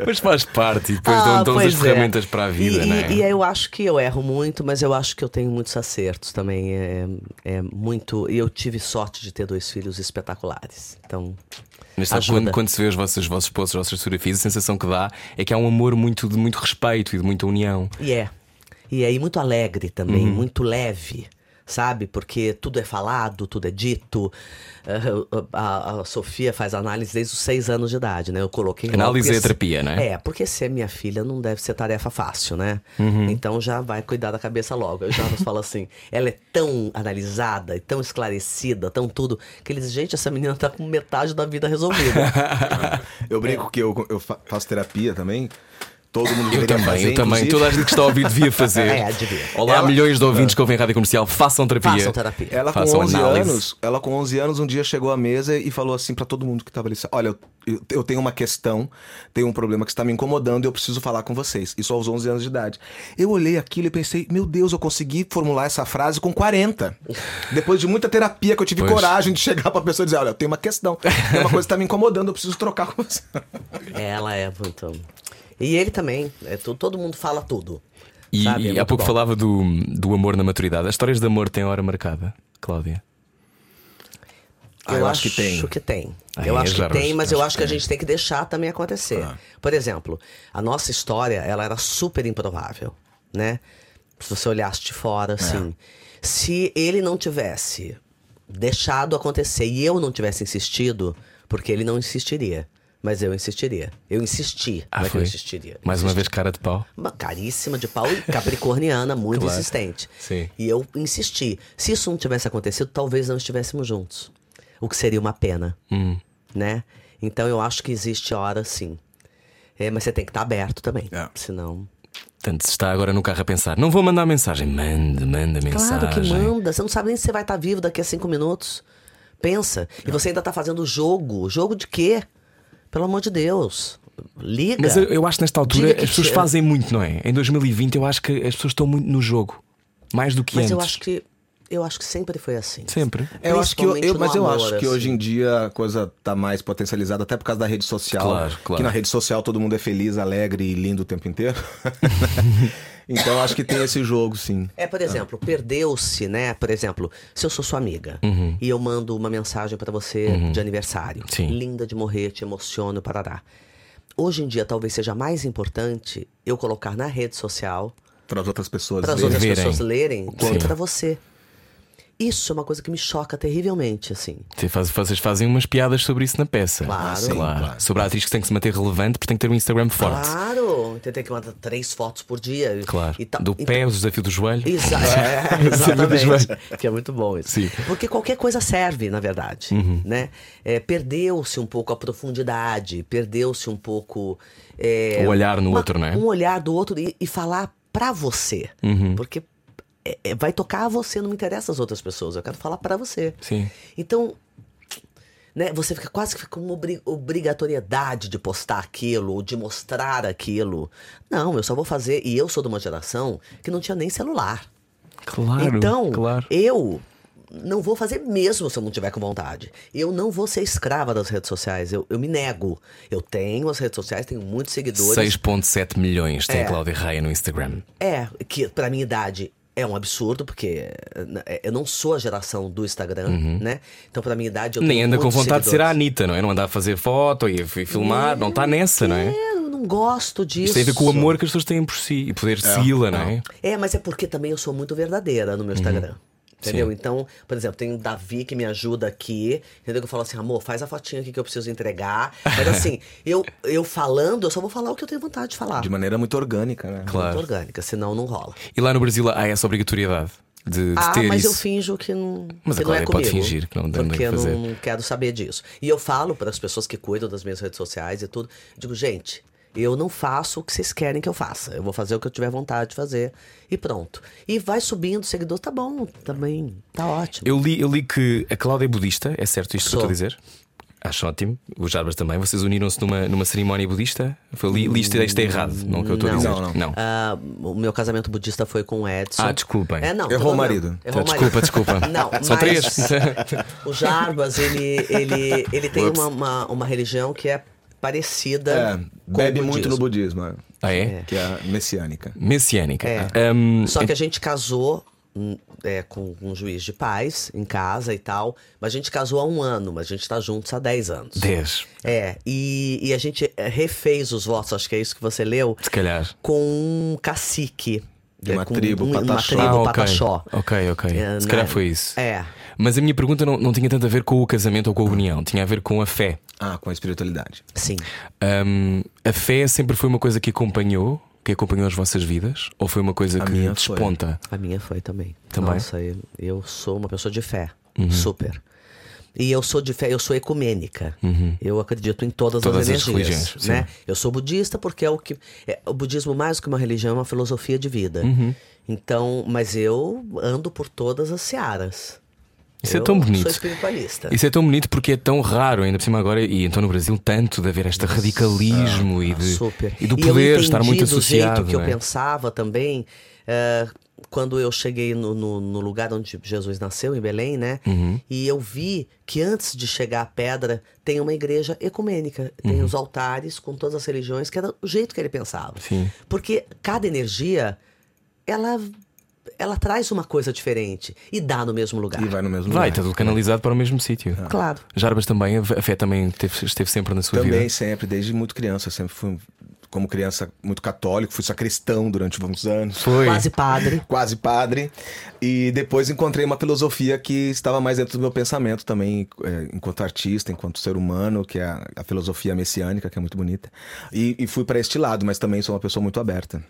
Mas faz parte, depois ah, dão todas as é. ferramentas para a vida, e, né? E, e eu acho que eu erro muito, mas eu acho que eu tenho muitos acertos também. É, é muito... E eu tive sorte de ter dois filhos espetaculares. Então... Mas sabe, quando, quando se vê os vossos, vossos postos, as vossas fotografias, a sensação que dá é que há um amor muito, de muito respeito e de muita união. E é. E aí muito alegre também, uhum. muito leve, sabe? Porque tudo é falado, tudo é dito. A, a, a Sofia faz análise desde os seis anos de idade, né? Eu coloquei análise e terapia, né? É, porque ser minha filha não deve ser tarefa fácil, né? Uhum. Então já vai cuidar da cabeça logo. Eu já falo assim, ela é tão analisada e tão esclarecida, tão tudo, que eles, gente, essa menina tá com metade da vida resolvida. Eu brinco é. que eu, eu faço terapia também. Todo mundo eu também, fazer, eu também. Toda a gente que está a ouvir devia fazer. É, devia. Olá, ela... milhões de ouvintes que ouvem a Rádio Comercial, façam terapia. Façam terapia. Ela, façam com onze anos, ela com onze anos um dia chegou à mesa e falou assim para todo mundo que estava ali: olha, eu, eu tenho uma questão, tenho um problema que está me incomodando e eu preciso falar com vocês. Isso aos onze anos de idade. Eu olhei aquilo e pensei: meu Deus, eu consegui formular essa frase com quarenta. Depois de muita terapia que eu tive pois. coragem de chegar para a pessoa e dizer: olha, eu tenho uma questão, tem uma coisa que está me incomodando, eu preciso trocar com você. Ela é, então. E ele também, é, todo mundo fala tudo. E, sabe? e é há pouco bom. falava do, do amor na maturidade. As histórias de amor têm hora marcada, Cláudia? Eu, ah, eu acho, acho que tem, que tem. Ah, Eu é, acho que Jarbas, tem, mas acho eu acho que, que a gente tem que deixar também acontecer. ah. Por exemplo, a nossa história, ela era super improvável, né? Se você olhasse de fora, assim é. Se ele não tivesse deixado acontecer e eu não tivesse insistido, porque ele não insistiria. Mas eu insistiria. Eu insisti. Ah, mas eu insistiria. Mais insisti. uma vez cara de pau? Uma caríssima de pau e capricorniana, muito claro. insistente. Sim. E eu insisti. Se isso não tivesse acontecido, talvez não estivéssemos juntos. O que seria uma pena. Hum. Né? Então eu acho que existe hora, sim. É, mas você tem que estar aberto também. É. Senão... Portanto, se está agora no carro a pensar, não vou mandar mensagem. Manda, manda mensagem. Claro que manda. Você não sabe nem se você vai estar vivo daqui a cinco minutos. Pensa. E não. Você ainda está fazendo jogo. Jogo de quê? Pelo amor de Deus. Liga. Mas eu, eu acho que nesta altura que as pessoas que... fazem muito, não é? Em dois mil e vinte eu acho que as pessoas estão muito no jogo. Mais do que mas antes. Mas eu acho que... Eu acho que sempre foi assim. Sempre. Eu acho que eu, eu, mas eu amor, acho que assim. Hoje em dia a coisa está mais potencializada, até por causa da rede social. Claro, claro. Que na rede social todo mundo é feliz, alegre e lindo o tempo inteiro. Então acho que tem esse jogo, sim. É, por exemplo, ah. perdeu-se, né? Por exemplo, se eu sou sua amiga uhum. e eu mando uma mensagem para você uhum. de aniversário. Sim. Linda de morrer, te emociono, parará. Hoje em dia talvez seja mais importante eu colocar na rede social... Para as outras pessoas lerem. Para as outras pessoas lerem, quanto para você. Isso é uma coisa que me choca terrivelmente, assim. Vocês fazem umas piadas sobre isso na peça. Claro. Sim, claro. claro. Sobre a atriz que tem que se manter relevante porque tem que ter um Instagram forte. Claro. Então tem que mandar três fotos por dia. Claro. E do pé, então... o desafio do joelho. Exa... É, exatamente. Que é muito bom isso. Sim. Porque qualquer coisa serve, na verdade. Uhum. Né? É, perdeu-se um pouco a profundidade, perdeu-se um pouco... É, o olhar no uma, outro, né? Um olhar do outro e, e falar pra você. Uhum. Porque... É, é, vai tocar a você, não me interessa as outras pessoas, eu quero falar para você. Sim. Então, né, você fica quase que com uma obrigatoriedade de postar aquilo, ou de mostrar aquilo. Não, eu só vou fazer. E eu sou de uma geração que não tinha nem celular. Claro. Então, claro. eu não vou fazer mesmo se eu não tiver com vontade. Eu não vou ser escrava das redes sociais, eu, eu me nego. Eu tenho as redes sociais, tenho muitos seguidores. seis vírgula sete milhões tem é. Cláudia Raia no Instagram. É, que pra minha idade. É um absurdo, porque eu não sou a geração do Instagram, uhum. né? Então, pra minha idade, eu nem anda com vontade seguidores. De ser a Anitta, não é? Não andar a fazer foto e filmar, não, não tá nessa, não é? Eu não gosto disso. Isso tem a ver com o amor que as pessoas têm por si e poder é. segui-la, não é? É, mas é porque também eu sou muito verdadeira no meu Instagram. Uhum. Entendeu? Sim. Então, por exemplo, tem o Davi que me ajuda aqui, entendeu? Que eu falo assim, amor, faz a fotinha aqui que eu preciso entregar. Mas assim, eu, eu falando, eu só vou falar o que eu tenho vontade de falar. De maneira muito orgânica, né? Claro. Muito orgânica, senão não rola. E lá no Brasil há essa obrigatoriedade de, de ah, ter mas isso. Eu finjo que não, mas que não é comigo. Mas a Cláudia pode fingir que não tem nada a fazer. Porque eu não quero saber disso. E eu falo para as pessoas que cuidam das minhas redes sociais e tudo, digo, gente... Eu não faço o que vocês querem que eu faça. Eu vou fazer o que eu tiver vontade de fazer e pronto. E vai subindo o seguidor, tá bom, também, tá ótimo. Eu li, eu li que a Cláudia é budista, é certo isto Sou. que eu estou a dizer? Acho ótimo. Os Jarbas também. Vocês uniram-se numa, numa cerimónia budista? Foi li, li isto é errado, não é o que eu estou a dizer. Não, não. não. Ah, o meu casamento budista foi com o Edson. Ah, desculpem. É, não, Errou o marido. Errou desculpa, marido. desculpa. Não, São mas... três. O Jarbas, ele, ele, ele tem uma, uma, uma religião que é parecida é, bebe muito no budismo. Ah, é? Que é a messiânica. Messiânica. É. Ah. Um, Só que a gente casou é, com um juiz de paz em casa e tal. Mas a gente casou há um ano, mas a gente tá juntos há dez anos. dez. É. E, e a gente refez os votos, acho que é isso que você leu. Se calhar. Com um cacique. De uma, é, tribo, um, uma tribo ah, okay. pataxó. Ok, ok. É, Se calhar é? foi isso. É. Mas a minha pergunta não, não tinha tanto a ver com o casamento ou com a união, tinha a ver com a fé. Ah, com a espiritualidade. Sim. Um, a fé sempre foi uma coisa que acompanhou, que acompanhou as vossas vidas? Ou foi uma coisa a que desponta? Foi. A minha foi também. também. Nossa, eu, eu sou uma pessoa de fé. Uhum. Super. E eu sou de fé, eu sou ecumênica. Uhum. Eu acredito em todas, todas as energias. As né? Eu sou budista porque é o que. É, o budismo, mais do que uma religião, é uma filosofia de vida. Uhum. Então, mas eu ando por todas as searas. Isso eu é tão bonito. Sou espiritualista. Isso é tão bonito porque é tão raro, ainda por cima agora, e então no Brasil, tanto de haver este radicalismo ah, e, de, super. e do poder e estar muito associado. Do jeito que eu pensava também. Uh, Quando eu cheguei no, no, no lugar onde Jesus nasceu, em Belém, né? Uhum. E eu vi que antes de chegar à pedra, tem uma igreja ecumênica. Tem uhum. os altares com todas as religiões, que era o jeito que ele pensava. Sim. Porque cada energia, ela... Ela traz uma coisa diferente e dá no mesmo lugar. E vai no mesmo lugar. Vai, está tudo canalizado é. para o mesmo sítio. Ah. Claro. Jarbas também, a fé também esteve, esteve sempre na sua também, vida? Também, sempre, desde muito criança. Eu sempre fui, como criança, muito católico, fui sacristão durante muitos anos. Foi. Quase padre. Quase padre. E depois encontrei uma filosofia que estava mais dentro do meu pensamento também, enquanto artista, enquanto ser humano, que é a filosofia messiânica, que é muito bonita. E, e fui para este lado, mas também sou uma pessoa muito aberta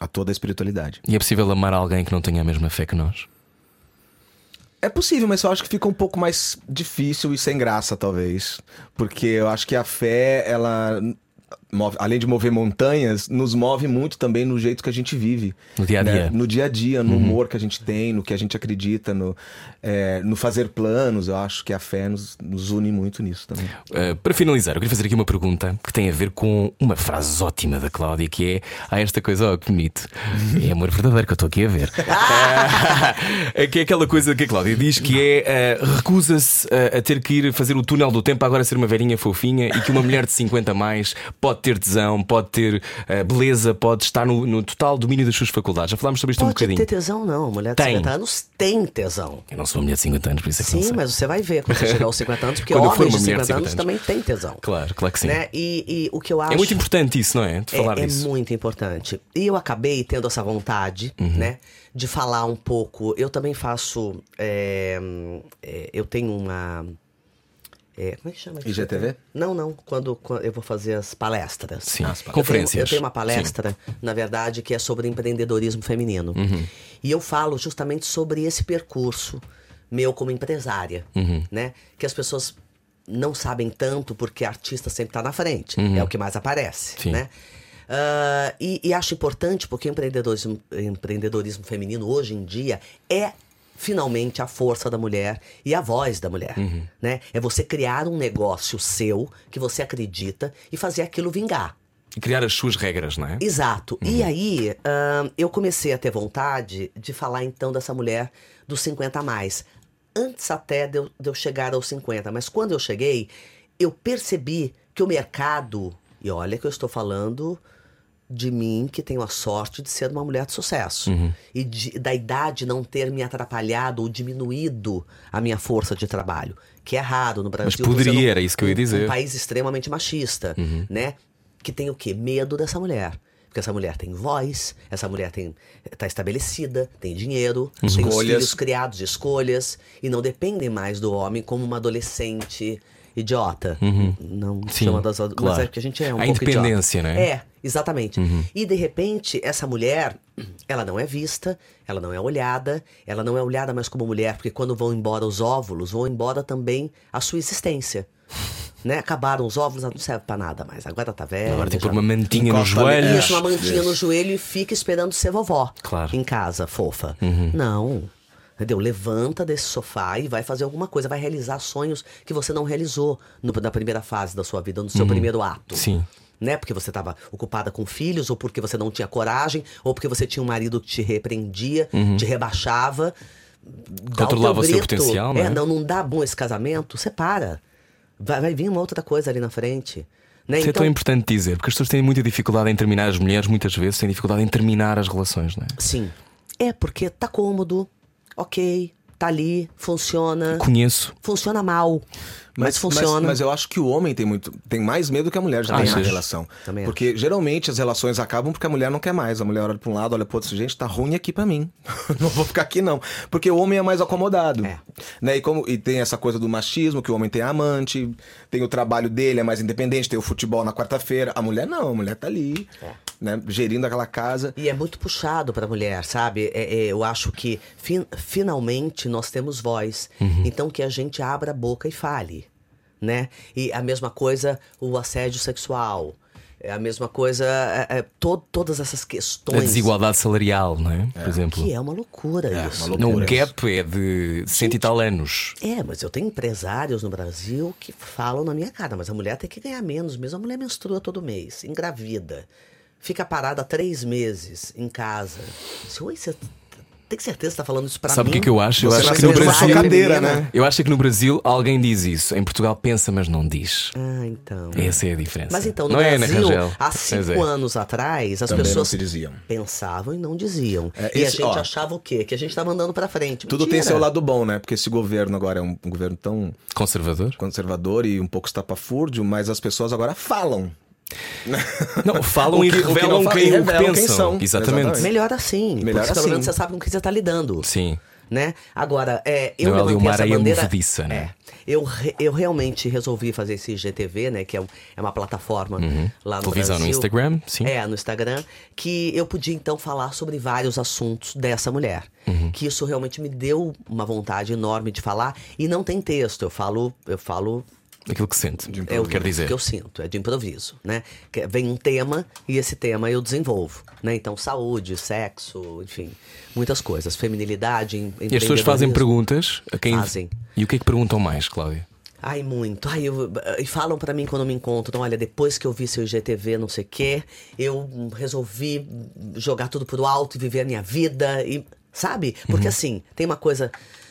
a toda a espiritualidade. E é possível amar alguém que não tenha a mesma fé que nós? É possível, mas eu acho que fica um pouco mais difícil e sem graça, talvez. Porque eu acho que a fé, ela move, além de mover montanhas, nos move muito também no jeito que a gente vive. No dia a dia. Né? No dia a dia, no uhum. humor que a gente tem, no que a gente acredita, no, é, no fazer planos. Eu acho que a fé nos, nos une muito nisso também. Uh, para finalizar, eu queria fazer aqui uma pergunta que tem a ver com uma frase ótima da Cláudia, que é: ah, esta coisa, ó, oh, que bonito. É amor verdadeiro que eu estou aqui a ver. uh, que é aquela coisa que a Cláudia diz que é: uh, recusa-se a, a ter que ir fazer o túnel do tempo, agora ser uma velhinha fofinha, e que uma mulher de cinquenta a mais pode ter tesão, pode ter uh, beleza, pode estar no, no total domínio das suas faculdades. Já falámos sobre isto pode um bocadinho. Não tem tesão, não. Mulher de tem. cinquenta anos tem tesão. Eu não sou uma mulher de cinquenta anos, por isso é que sim, não sei. Mas você vai ver quando você chegar aos cinquenta anos, porque homens de cinquenta, de cinquenta anos, anos também tem tesão. Claro, claro que sim. Né? E, e o que eu acho. É muito importante isso, não é? De falar é, disso. É muito importante. E eu acabei tendo essa vontade, uhum. né? De falar um pouco. Eu também faço. É, é, eu tenho uma. É, como é que chama isso? I G T V? Não, não. Quando, quando eu vou fazer as palestras. Sim, as palestras. Conferências. Eu tenho, eu tenho uma palestra, sim. na verdade, que é sobre empreendedorismo feminino. Uhum. E eu falo justamente sobre esse percurso meu como empresária, uhum. né? Que as pessoas não sabem tanto porque a artista sempre está na frente. Uhum. É o que mais aparece, sim. né? Uh, e, e acho importante porque o empreendedorismo, empreendedorismo feminino hoje em dia é... finalmente a força da mulher e a voz da mulher, uhum. né? É você criar um negócio seu, que você acredita, e fazer aquilo vingar. E criar as suas regras, não é? Exato. Uhum. E aí, uh, eu comecei a ter vontade de falar então dessa mulher dos cinquenta a mais. Antes até de eu, de eu chegar aos cinquenta. Mas quando eu cheguei, eu percebi que o mercado... E olha que eu estou falando... de mim, que tenho a sorte de ser uma mulher de sucesso. Uhum. E de, da idade não ter me atrapalhado ou diminuído a minha força de trabalho. Que é raro no Brasil. Mas poderia, era isso que eu ia dizer. Um país extremamente machista, uhum. né? Que tem o quê? Medo dessa mulher. Porque essa mulher tem voz, essa mulher tem, tá estabelecida, tem dinheiro, escolhas. Tem os filhos criados, escolhas. E não dependem mais do homem como uma adolescente... idiota, uhum. não sim, chama das claro. Mas é porque a gente é um a pouco independência, idiota. Né? É, exatamente. Uhum. E de repente essa mulher, ela não é vista, ela não é olhada, ela não é olhada mais como mulher, porque quando vão embora os óvulos, vão embora também a sua existência. Né? Acabaram os óvulos, não serve pra nada mais. Agora tá velha. Agora tem que pôr uma mantinha no joelho. Isso, uma mantinha yes. no joelho e fica esperando ser vovó. Claro. Em casa, fofa. Uhum. Não. Entendeu? Levanta desse sofá e vai fazer alguma coisa, vai realizar sonhos que você não realizou no, na primeira fase da sua vida, no seu uhum. primeiro ato. Sim. Né? Porque você estava ocupada com filhos, ou porque você não tinha coragem, ou porque você tinha um marido que te repreendia, uhum. te rebaixava. Controlava o seu potencial, né? É, não, não dá bom esse casamento, separa. Vai, vai vir uma outra coisa ali na frente. Né? Isso então... é tão importante dizer, porque as pessoas têm muita dificuldade em terminar, as mulheres muitas vezes têm dificuldade em terminar as relações, né? Sim. É porque tá cômodo. Ok, tá ali, funciona. Conheço. Funciona mal, mas, mas funciona. Mas, mas eu acho que o homem tem, muito, tem mais medo que a mulher de terminar a relação. Também porque acho. Geralmente as relações acabam porque a mulher não quer mais. A mulher olha pra um lado, olha pro outro, gente, tá ruim aqui pra mim. Não vou ficar aqui não. Porque o homem é mais acomodado. É. Né? E, como, e tem essa coisa do machismo, que o homem tem a amante, tem o trabalho dele, é mais independente, tem o futebol na quarta-feira. A mulher não, a mulher tá ali. É. Né, gerindo aquela casa. E é muito puxado para a mulher, sabe? É, é, eu acho que fin- finalmente nós temos voz. Uhum. Então que a gente abra a boca e fale, né? E a mesma coisa o assédio sexual. É a mesma coisa é, é, to- todas essas questões. A desigualdade salarial, não é? Por é. exemplo. Que é uma loucura é, isso. Uma loucura. Não, o gap é de cento e tal anos. É, mas eu tenho empresários no Brasil que falam na minha cara, mas a mulher tem que ganhar menos mesmo. A mulher menstrua todo mês, engravida. Fica parada três meses em casa. Oi, você tem certeza que está falando isso para mim? Sabe o que, que eu acho? Eu acho que no Brasil, cadeira, né? Eu acho que no Brasil alguém diz isso. Em Portugal pensa, mas não diz. Ah, então. Essa é a diferença. Mas então, no não Brasil, é, há cinco é. anos atrás, as também pessoas pensavam e não diziam. É, esse, e a gente ó, achava o quê? Que a gente estava andando para frente. Tudo mentira. Tem seu lado bom, né? Porque esse governo agora é um, um governo tão... Conservador? Conservador e um pouco estapafúrdio, mas as pessoas agora falam. Não, falam que, e revelam, que quem, revelam pensam. Quem são. Exatamente. Exatamente. Melhor assim. Melhor porque, assim. Pelo menos você sabe com que você está lidando. Sim. Né? Agora, é, eu não, levantei essa bandeira. Movediça, né? É, eu, eu realmente resolvi fazer esse I G T V, né? Que é, um, é uma plataforma uhum. lá no televisão Brasil. No Instagram, sim. É, no Instagram. Que eu podia então falar sobre vários assuntos dessa mulher. Uhum. Que isso realmente me deu uma vontade enorme de falar. E não tem texto. Eu falo, eu falo Daquilo que sente, é o que quer dizer. Que eu sinto, é de improviso, né? Vem um tema e esse tema eu desenvolvo, né? Então saúde, sexo, enfim, muitas coisas, feminilidade, empreendedorismo. E as pessoas fazem perguntas a quem... Fazem. E o que é que perguntam mais, Cláudia? Ai, muito. Ai, eu... E falam pra mim quando me encontram: olha, depois que eu vi seu I G T V, não sei o quê, eu resolvi jogar tudo pro alto e viver a minha vida e... Sabe? Porque uhum. assim, tem uma coisa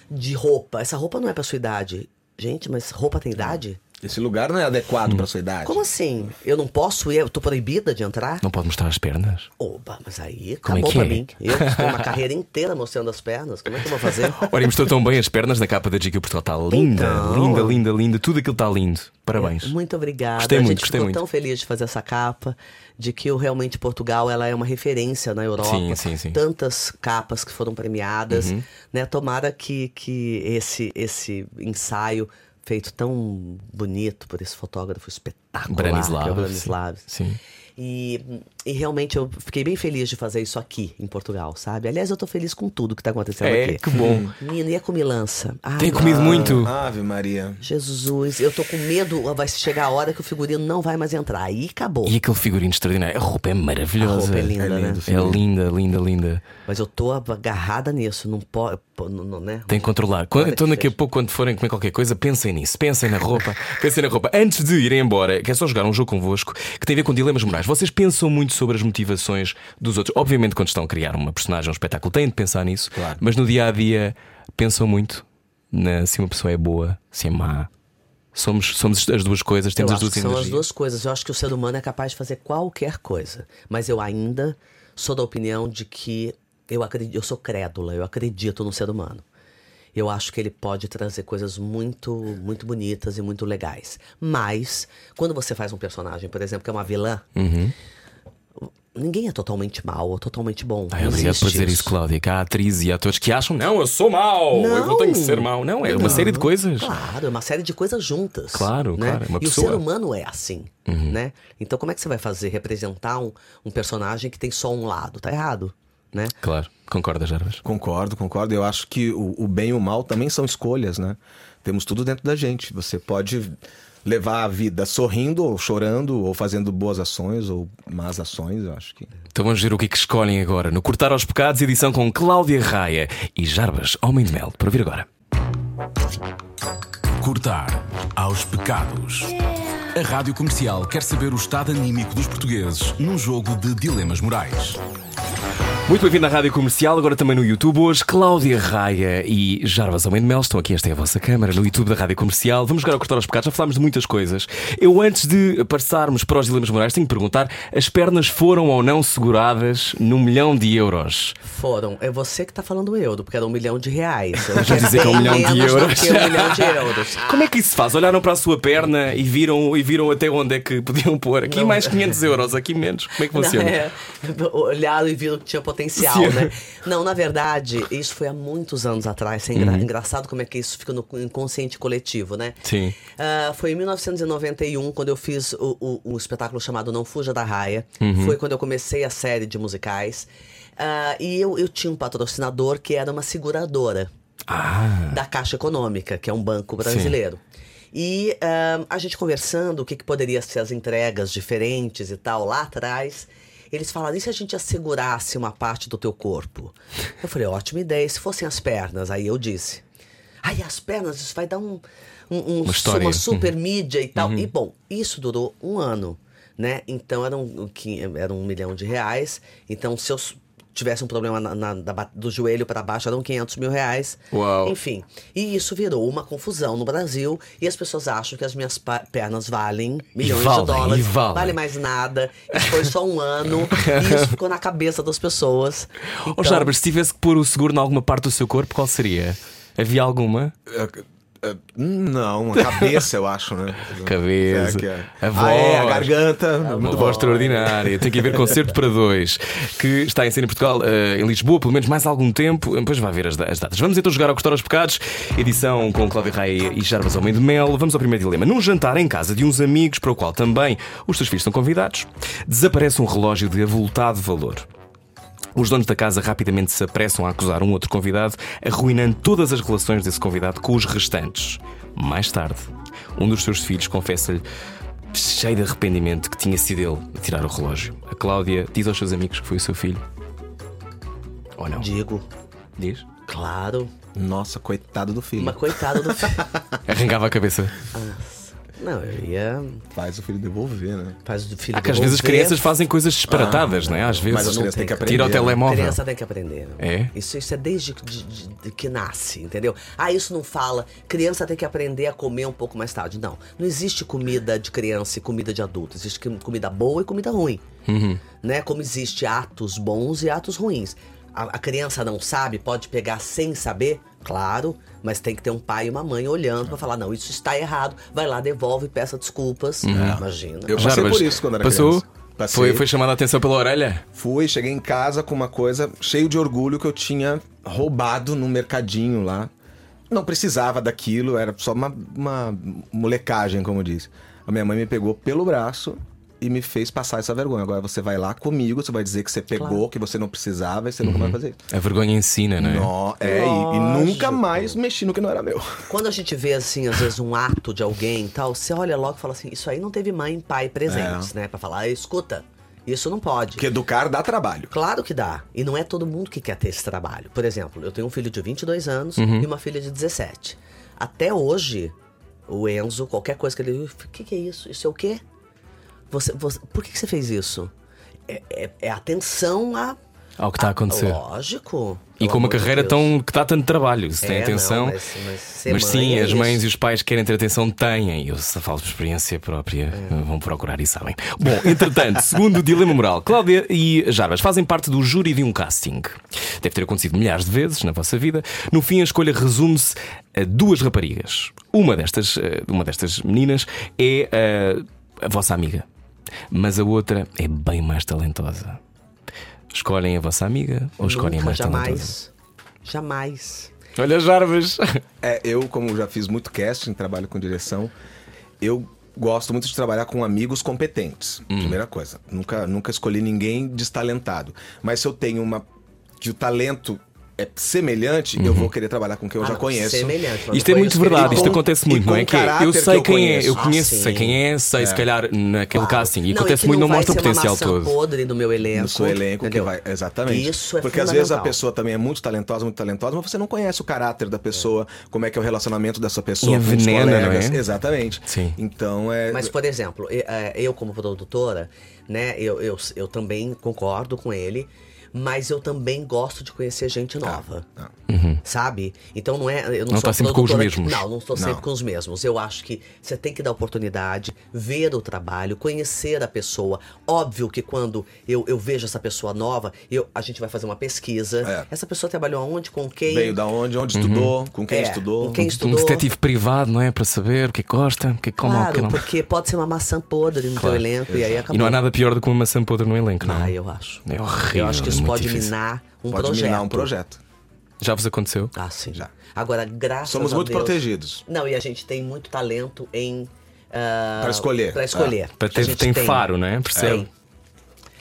de roupa. Essa roupa não é pra sua idade. Gente, mas roupa tem idade? Esse lugar não é adequado hum. pra sua idade. Como assim? Eu não posso ir? Eu tô proibida de entrar? Não pode mostrar as pernas? Oba, mas aí como acabou é pra é? mim. Eu tenho uma carreira inteira mostrando as pernas. Como é que eu vou fazer? Olha, mostrou tão bem as pernas na capa da G Q Portugal. Está linda, então... linda, linda, linda. Tudo aquilo está lindo. Parabéns. Muito obrigada. Gostei muito, gostei muito. Estou tão feliz de fazer essa capa. De que eu, realmente Portugal ela é uma referência na Europa. Sim, sim, sim. Tantas capas que foram premiadas. Uhum. Né? Tomara que, que esse, esse ensaio... feito tão bonito por esse fotógrafo espetacular, Branislava, que é o Branislava. Sim, sim. E, e realmente eu fiquei bem feliz de fazer isso aqui em Portugal, sabe? Aliás, eu tô feliz com tudo que tá acontecendo é, aqui. É, que bom. Menino, e a comilança? Ai, tem comido ah, muito. Ave Maria. Jesus, eu tô com medo. Vai chegar a hora que o figurino não vai mais entrar. Aí acabou. E aquele figurino extraordinário. A roupa é maravilhosa. A roupa é linda, é né? Lindo, é linda, linda, linda. Mas eu tô agarrada nisso. Não pode... Não, não, né? Tem que controlar. Quando, então daqui a pouco, quando forem comer qualquer coisa, pensem nisso. Pensem na roupa. Pensem na roupa. Antes de irem embora, quero só jogar um jogo convosco que tem a ver com dilemas morais. Vocês pensam muito sobre as motivações dos outros. Obviamente, quando estão a criar uma personagem, um espetáculo, têm de pensar nisso. Claro. Mas no dia a dia, pensam muito na, se uma pessoa é boa, se é má. Somos, somos as duas coisas, temos eu as duas energias. São as duas coisas. Eu acho que o ser humano é capaz de fazer qualquer coisa. Mas eu ainda sou da opinião de que eu, acredito, eu sou crédula, eu acredito no ser humano. Eu acho que ele pode trazer coisas muito, muito bonitas e muito legais. Mas, quando você faz um personagem, por exemplo, que é uma vilã, uhum. ninguém é totalmente mau ou totalmente bom. Ai, obrigado por dizer isso, Cláudia. Que há atrizes e atores que acham: não, eu sou mau, não. eu não tenho que ser mau. Não, é não. uma série de coisas. Claro, é uma série de coisas juntas. Claro, né? claro. Uma e pessoa... o ser humano é assim. Uhum. Né? Então, como é que você vai fazer? Representar um, um personagem que tem só um lado? Tá errado. Né? Claro, concorda, Jarbas? Concordo, concordo. Eu acho que o, o bem e o mal também são escolhas, né? Temos tudo dentro da gente. Você pode levar a vida sorrindo ou chorando, ou fazendo boas ações ou más ações, eu acho que... Então vamos ver o que é que escolhem agora no Cortar aos Pecados, edição com Cláudia Raia e Jarbas Homem de Mel, para vir agora. Cortar aos Pecados. A Rádio Comercial quer saber o estado anímico dos portugueses num jogo de dilemas morais. Muito bem-vindo à Rádio Comercial, agora também no YouTube. Hoje, Cláudia Raia e Jarbas Homem de Mel estão aqui. Esta é a vossa câmara no YouTube da Rádio Comercial. Vamos jogar ao Cortar aos Pecados, já falámos de muitas coisas. Eu, antes de passarmos para os dilemas morais, tenho que perguntar: as pernas foram ou não seguradas num milhão de euros? Foram. É você que está falando euro, porque era um milhão de reais. Eu já dizer que é um milhão de euros. Um milhão de euros. Como é que isso se faz? Olharam para a sua perna e viram, e viram até onde é que podiam pôr. Aqui não. mais quinhentos euros, aqui menos. Como é que funciona? Não, é... Olharam e viram que tinha potencial. Potencial, né? Não, na verdade, isso foi há muitos anos atrás. É engra- uhum. engraçado como é que isso fica no inconsciente coletivo, né? Sim. Uh, foi em mil novecentos e noventa e um, quando eu fiz o, o, um espetáculo chamado Não Fuja da Raia. Uhum. Foi quando eu comecei a série de musicais. Uh, e eu, eu tinha um patrocinador que era uma seguradora ah. da Caixa Econômica, que é um banco brasileiro. Sim. E uh, a gente conversando o que, que poderia ser as entregas diferentes e tal lá atrás... Eles falaram: e se a gente assegurasse uma parte do teu corpo? Eu falei: ótima ideia, se fossem as pernas. Aí eu disse: ai, as pernas, isso vai dar um, um, um, uma, uma super uhum. mídia e tal. Uhum. E bom, isso durou um ano, né? Então era um, era um milhão de reais. Então se eu tivesse um problema na, na, da, do joelho para baixo, eram quinhentos mil reais. Uau. Enfim, e isso virou uma confusão no Brasil. E as pessoas acham que as minhas pa- pernas valem milhões valem, de dólares, valem. vale mais nada. Isso foi só um ano. E isso ficou na cabeça das pessoas. Então... Ô Jarbas, se tivesse que pôr o seguro em alguma parte do seu corpo, qual seria? Havia alguma? Uh, não, a cabeça, eu acho, né? Cabeça, é, é. a voz, ah, é, a garganta, a muito voz extraordinária. Tem que haver Concerto para Dois, que está em cena em Portugal, uh, em Lisboa, pelo menos mais algum tempo. Depois vai ver as, as datas. Vamos então jogar ao Cortar aos Pecados, edição com Cláudia Raia e Jarbas Homem de Mel. Vamos ao primeiro dilema. Num jantar em casa de uns amigos, para o qual também os seus filhos são convidados, desaparece um relógio de avultado valor. Os donos da casa rapidamente se apressam a acusar um outro convidado, arruinando todas as relações desse convidado com os restantes. Mais tarde, Um dos seus filhos confessa-lhe, cheio de arrependimento, que tinha sido ele a tirar o relógio. A Cláudia diz aos seus amigos que foi o seu filho. Ou não? Digo. Diz? Claro. Nossa, coitado do filho. Mas coitado do filho. Arrancava a cabeça. Nossa. Não, eu ia. Faz o filho devolver, né? Faz o filho ah, devolver. Porque às vezes as crianças fazem coisas disparatadas, ah, né? Às vezes. Mas as crianças têm que aprender. Tira o telemóvel. A criança tem que aprender. É? Isso, isso é desde que, de, de, de que nasce, entendeu? Ah, isso não fala. Criança tem que aprender a comer um pouco mais tarde. Não. Não existe comida de criança e comida de adulto. Existe comida boa e comida ruim. Uhum. Né? Como existe atos bons e atos ruins. A, a criança não sabe, pode pegar sem saber, claro, mas tem que ter um pai e uma mãe olhando pra falar, não, isso está errado, vai lá, devolve, peça desculpas. Uhum. Imagina. Eu passei Jarbas, por isso quando era passou, criança. Passei, foi, foi chamada a atenção pela orelha? Fui, cheguei em casa com uma coisa cheio de orgulho que eu tinha roubado num mercadinho lá. Não precisava daquilo, era só uma, uma molecagem, como diz. A minha mãe me pegou pelo braço e me fez passar essa vergonha. Agora você vai lá comigo, você vai dizer que você pegou, claro, que você não precisava, e você uhum. nunca vai fazer isso. A vergonha ensina, né? Não, é, e, e nunca mais mexi no que não era meu. Quando a gente vê, assim, às vezes um ato de alguém e tal, você olha logo e fala assim, isso aí não teve mãe e pai presentes, é. né? Pra falar, escuta, isso não pode. Porque educar dá trabalho. Claro que dá. E não é todo mundo que quer ter esse trabalho. Por exemplo, eu tenho um filho de vinte e dois anos uhum. e uma filha de dezessete. Até hoje, o Enzo, qualquer coisa que ele... O que que é isso? Isso é o quê? Você, você, por que você fez isso? É, é, é atenção a, ao que está a acontecer. Lógico. E com uma carreira tão, que dá tanto trabalho, se é, tem atenção. Não, mas mas, mas sim, é as mães e os pais que querem ter atenção têm. Eu falo por experiência própria, é. vão procurar e sabem. Bom, entretanto, segundo o dilema moral, Cláudia e Jarbas fazem parte do júri de um casting. Deve ter acontecido milhares de vezes na vossa vida. No fim, a escolha resume-se a duas raparigas. Uma destas, uma destas meninas é a, a vossa amiga. Mas a outra é bem mais talentosa. Escolhem a vossa amiga ou escolhem a mais jamais, talentosa? Jamais. Olha, Jarbas. É, eu, como já fiz muito casting, trabalho com direção, eu gosto muito de trabalhar com amigos competentes. Hum. Primeira coisa. Nunca, nunca escolhi ninguém destalentado. Mas se eu tenho uma. Que o talento é semelhante, uhum. eu vou querer trabalhar com quem eu ah, já conheço. Isto é muito verdade, com, isto acontece muito, não é? Que eu sei que eu quem conheço. é, eu conheço, ah, sei quem é, sei é. se calhar naquele claro. casting. E não, acontece e muito, não, não mostra o potencial todo. Podre do meu elenco. No seu elenco, que vai, exatamente. Isso é. Porque às vezes a pessoa também é muito talentosa, muito talentosa, mas você não conhece o caráter da pessoa, é. como é que é o relacionamento dessa pessoa. E com veneno, não é? Exatamente. Sim. Então é. Mas, por exemplo, eu, como produtora, né, eu, eu, eu também concordo com ele. Mas eu também gosto de conhecer gente nova, ah, ah. Uhum. sabe? Então não é... Eu não estou tá sempre com os mesmos. Não, não estou sempre não. com os mesmos. Eu acho que você tem que dar oportunidade, ver o trabalho, conhecer a pessoa. Óbvio que quando eu, eu vejo essa pessoa nova, eu, a gente vai fazer uma pesquisa. É. Essa pessoa trabalhou aonde, com quem... Veio da onde, onde uhum. estudou, com quem, é, estudou. Com quem estudou. Um detetive privado, não é? Para saber o que gosta, o que come. Claro, que não... porque pode ser uma maçã podre no claro. teu elenco. E, aí acabou. E não há nada pior do que uma maçã podre no elenco, não? Ah, eu acho. É horrível. Eu acho que isso pode minar, um pode minar um projeto. Já vos aconteceu? Ah, sim. Já. Agora, graças Somos a Deus. Somos muito protegidos. Não, e a gente tem muito talento em. Uh, para escolher. Para escolher. Ah. Pra ter, a gente tem, tem faro, né? Percebe? Tem.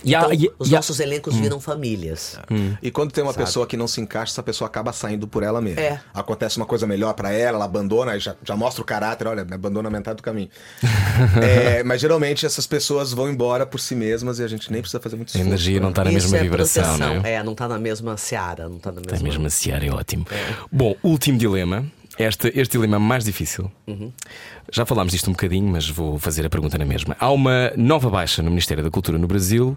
Então, yeah, yeah, os nossos yeah. elencos viram hum. famílias. Hum. E quando tem uma Sabe? pessoa que não se encaixa, essa pessoa acaba saindo por ela mesma. É. Acontece uma coisa melhor pra ela, ela abandona, já, já mostra o caráter, olha, abandona a metade do caminho. é, mas geralmente essas pessoas vão embora por si mesmas e a gente nem precisa fazer muito esforço. A energia não tá na mesma é vibração, né? É, não tá na mesma seara. Não tá na mesma, tá mesma seara, é ótimo. É. Bom, último dilema. Este, este dilema mais difícil. Uhum. Já falámos disto um bocadinho, mas vou fazer a pergunta na mesma. Há uma nova baixa no Ministério da Cultura no Brasil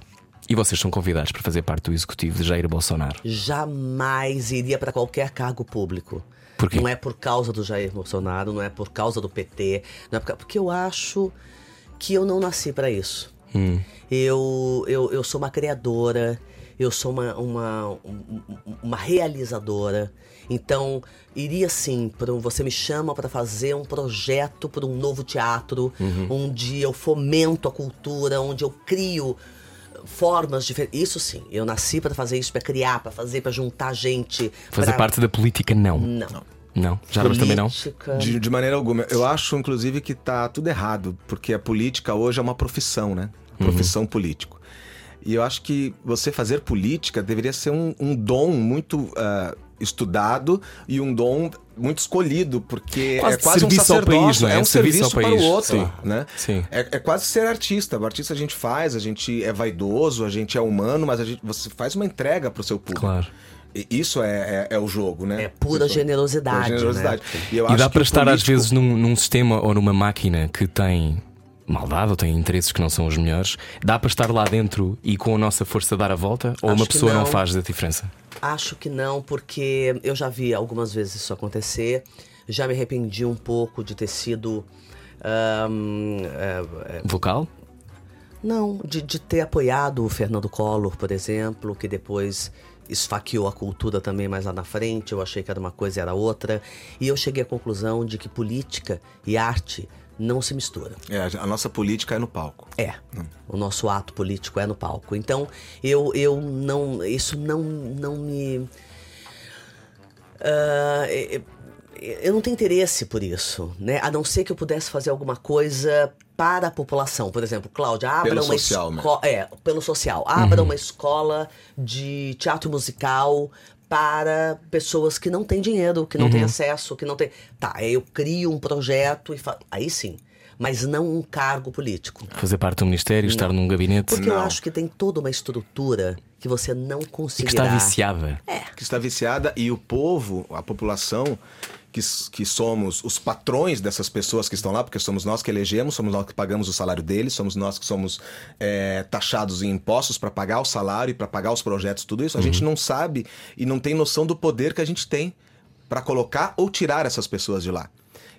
e vocês são convidados para fazer parte do executivo de Jair Bolsonaro. Jamais iria para qualquer cargo público. Por quê? Não é por causa do Jair Bolsonaro, não é por causa do P T, não é por... porque eu acho que eu não nasci para isso. Hum. Eu, eu, eu sou uma criadora. Eu sou uma, uma, uma realizadora. Então, iria sim, você me chama para fazer um projeto para um novo teatro, uhum. onde eu fomento a cultura, onde eu crio formas diferentes. Isso sim, eu nasci para fazer isso, para criar, para fazer, para juntar gente. Fazer pra... parte da política, não. Não. não. Não, Jarbas também não? De, de maneira alguma. Eu acho, inclusive, que está tudo errado, porque a política hoje é uma profissão, né? Profissão uhum. político. E eu acho que você fazer política deveria ser um, um dom muito uh, estudado e um dom muito escolhido, porque quase é quase um sacerdócio, né? É um serviço, serviço para o outro. Sim. Né? Sim. É, é quase ser artista. O artista a gente faz, a gente é vaidoso, a gente é humano, mas a gente, você faz uma entrega para o seu público. Claro. Isso é, é, é o jogo, né? É pura Isso, generosidade. Pura generosidade. Né? E, eu e acho dá para político... estar, às vezes, num, num sistema ou numa máquina que tem maldade ou tem interesses que não são os melhores. Dá para estar lá dentro e com a nossa força dar a volta? Acho ou uma pessoa não. não faz a diferença? Acho que não, porque eu já vi algumas vezes isso acontecer. Já me arrependi um pouco de ter sido... Um, é, é... vocal? Não, de, de ter apoiado o Fernando Collor, por exemplo, que depois... esfaqueou a cultura também mais lá na frente. Eu achei que era uma coisa e era outra. E eu cheguei à conclusão de que política e arte não se misturam. É, a nossa política é no palco. É, hum. O nosso ato político é no palco. Então, eu, eu não... Isso não, não me... Uh, eu, eu não tenho interesse por isso, né? A não ser que eu pudesse fazer alguma coisa... para a população, por exemplo, Cláudia, abra pelo uma escola. É, pelo social. Abra uhum. uma escola de teatro musical para pessoas que não têm dinheiro, que não uhum. têm acesso, que não têm. Tá, eu crio um projeto e fa... aí sim. Mas não um cargo político. Fazer parte do ministério, estar não. num gabinete. Porque não. eu acho que tem toda uma estrutura que você não conseguirá. E que está viciada. É. Que está viciada e o povo, a população. Que, que somos os patrões dessas pessoas que estão lá, porque somos nós que elegemos, somos nós que pagamos o salário deles, somos nós que somos é, taxados em impostos para pagar o salário e para pagar os projetos, tudo isso. A uhum. gente não sabe e não tem noção do poder que a gente tem para colocar ou tirar essas pessoas de lá.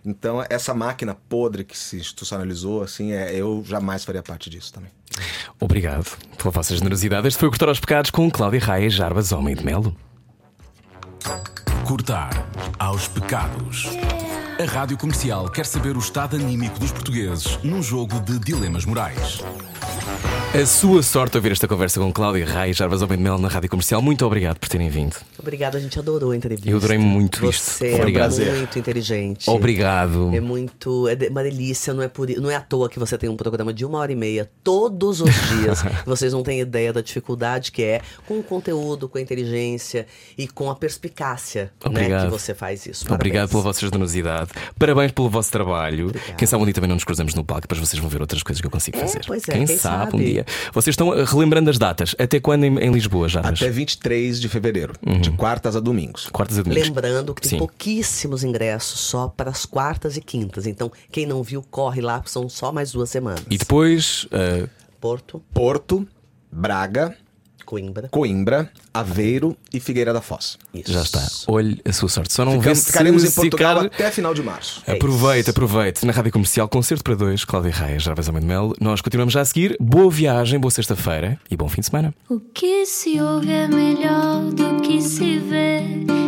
Então, essa máquina podre que se institucionalizou, assim, é, eu jamais faria parte disso também. Obrigado pela vossa generosidade. Este foi o Cortar aos Pecados com Cláudia Raia e Jarbas Homem de Mel. Cortar aos Pecados. A Rádio Comercial quer saber o estado anímico dos portugueses num jogo de dilemas morais. A sua sorte ouvir esta conversa com Cláudia Raia e Jarbas Homem de Mel na Rádio Comercial. Muito obrigado por terem vindo. Obrigada, a gente adorou a entrevista. Eu adorei muito Você isto. Obrigado. É muito inteligente. Obrigado. É muito. É uma delícia, não é, por, não é à toa que você tem um programa de uma hora e meia todos os dias. Vocês não têm ideia da dificuldade que é com o conteúdo, com a inteligência e com a perspicácia, né, que você faz isso. Parabéns. Obrigado pela vossa generosidade. Parabéns pelo vosso trabalho. Obrigada. Quem sabe um dia também não nos cruzamos no palco, depois vocês vão ver outras coisas que eu consigo fazer. É, pois é, quem, quem sabe, sabe um dia. Vocês estão relembrando as datas. Até quando em, em Lisboa, já? Até vinte e três de fevereiro, uhum. de quartas a domingos. Quartas a domingos. Lembrando que tem Sim. pouquíssimos ingressos só para as quartas e quintas. Então, quem não viu, corre lá, são só mais duas semanas. E depois... Uh... Porto. Porto, Braga, Coimbra. Coimbra, Aveiro e Figueira da Foz. Isso. Já está. Olhe a sua sorte. Só não Fica, Ficaremos em Portugal ficar... até final de março. É aproveite, isso. aproveite. Na Rádio Comercial, Concerto para Dois, Cláudia Raia, Jarbas Homem de Mel. Nós continuamos já a seguir. Boa viagem, boa sexta-feira e bom fim de semana. O que se ouve é melhor do que se vê.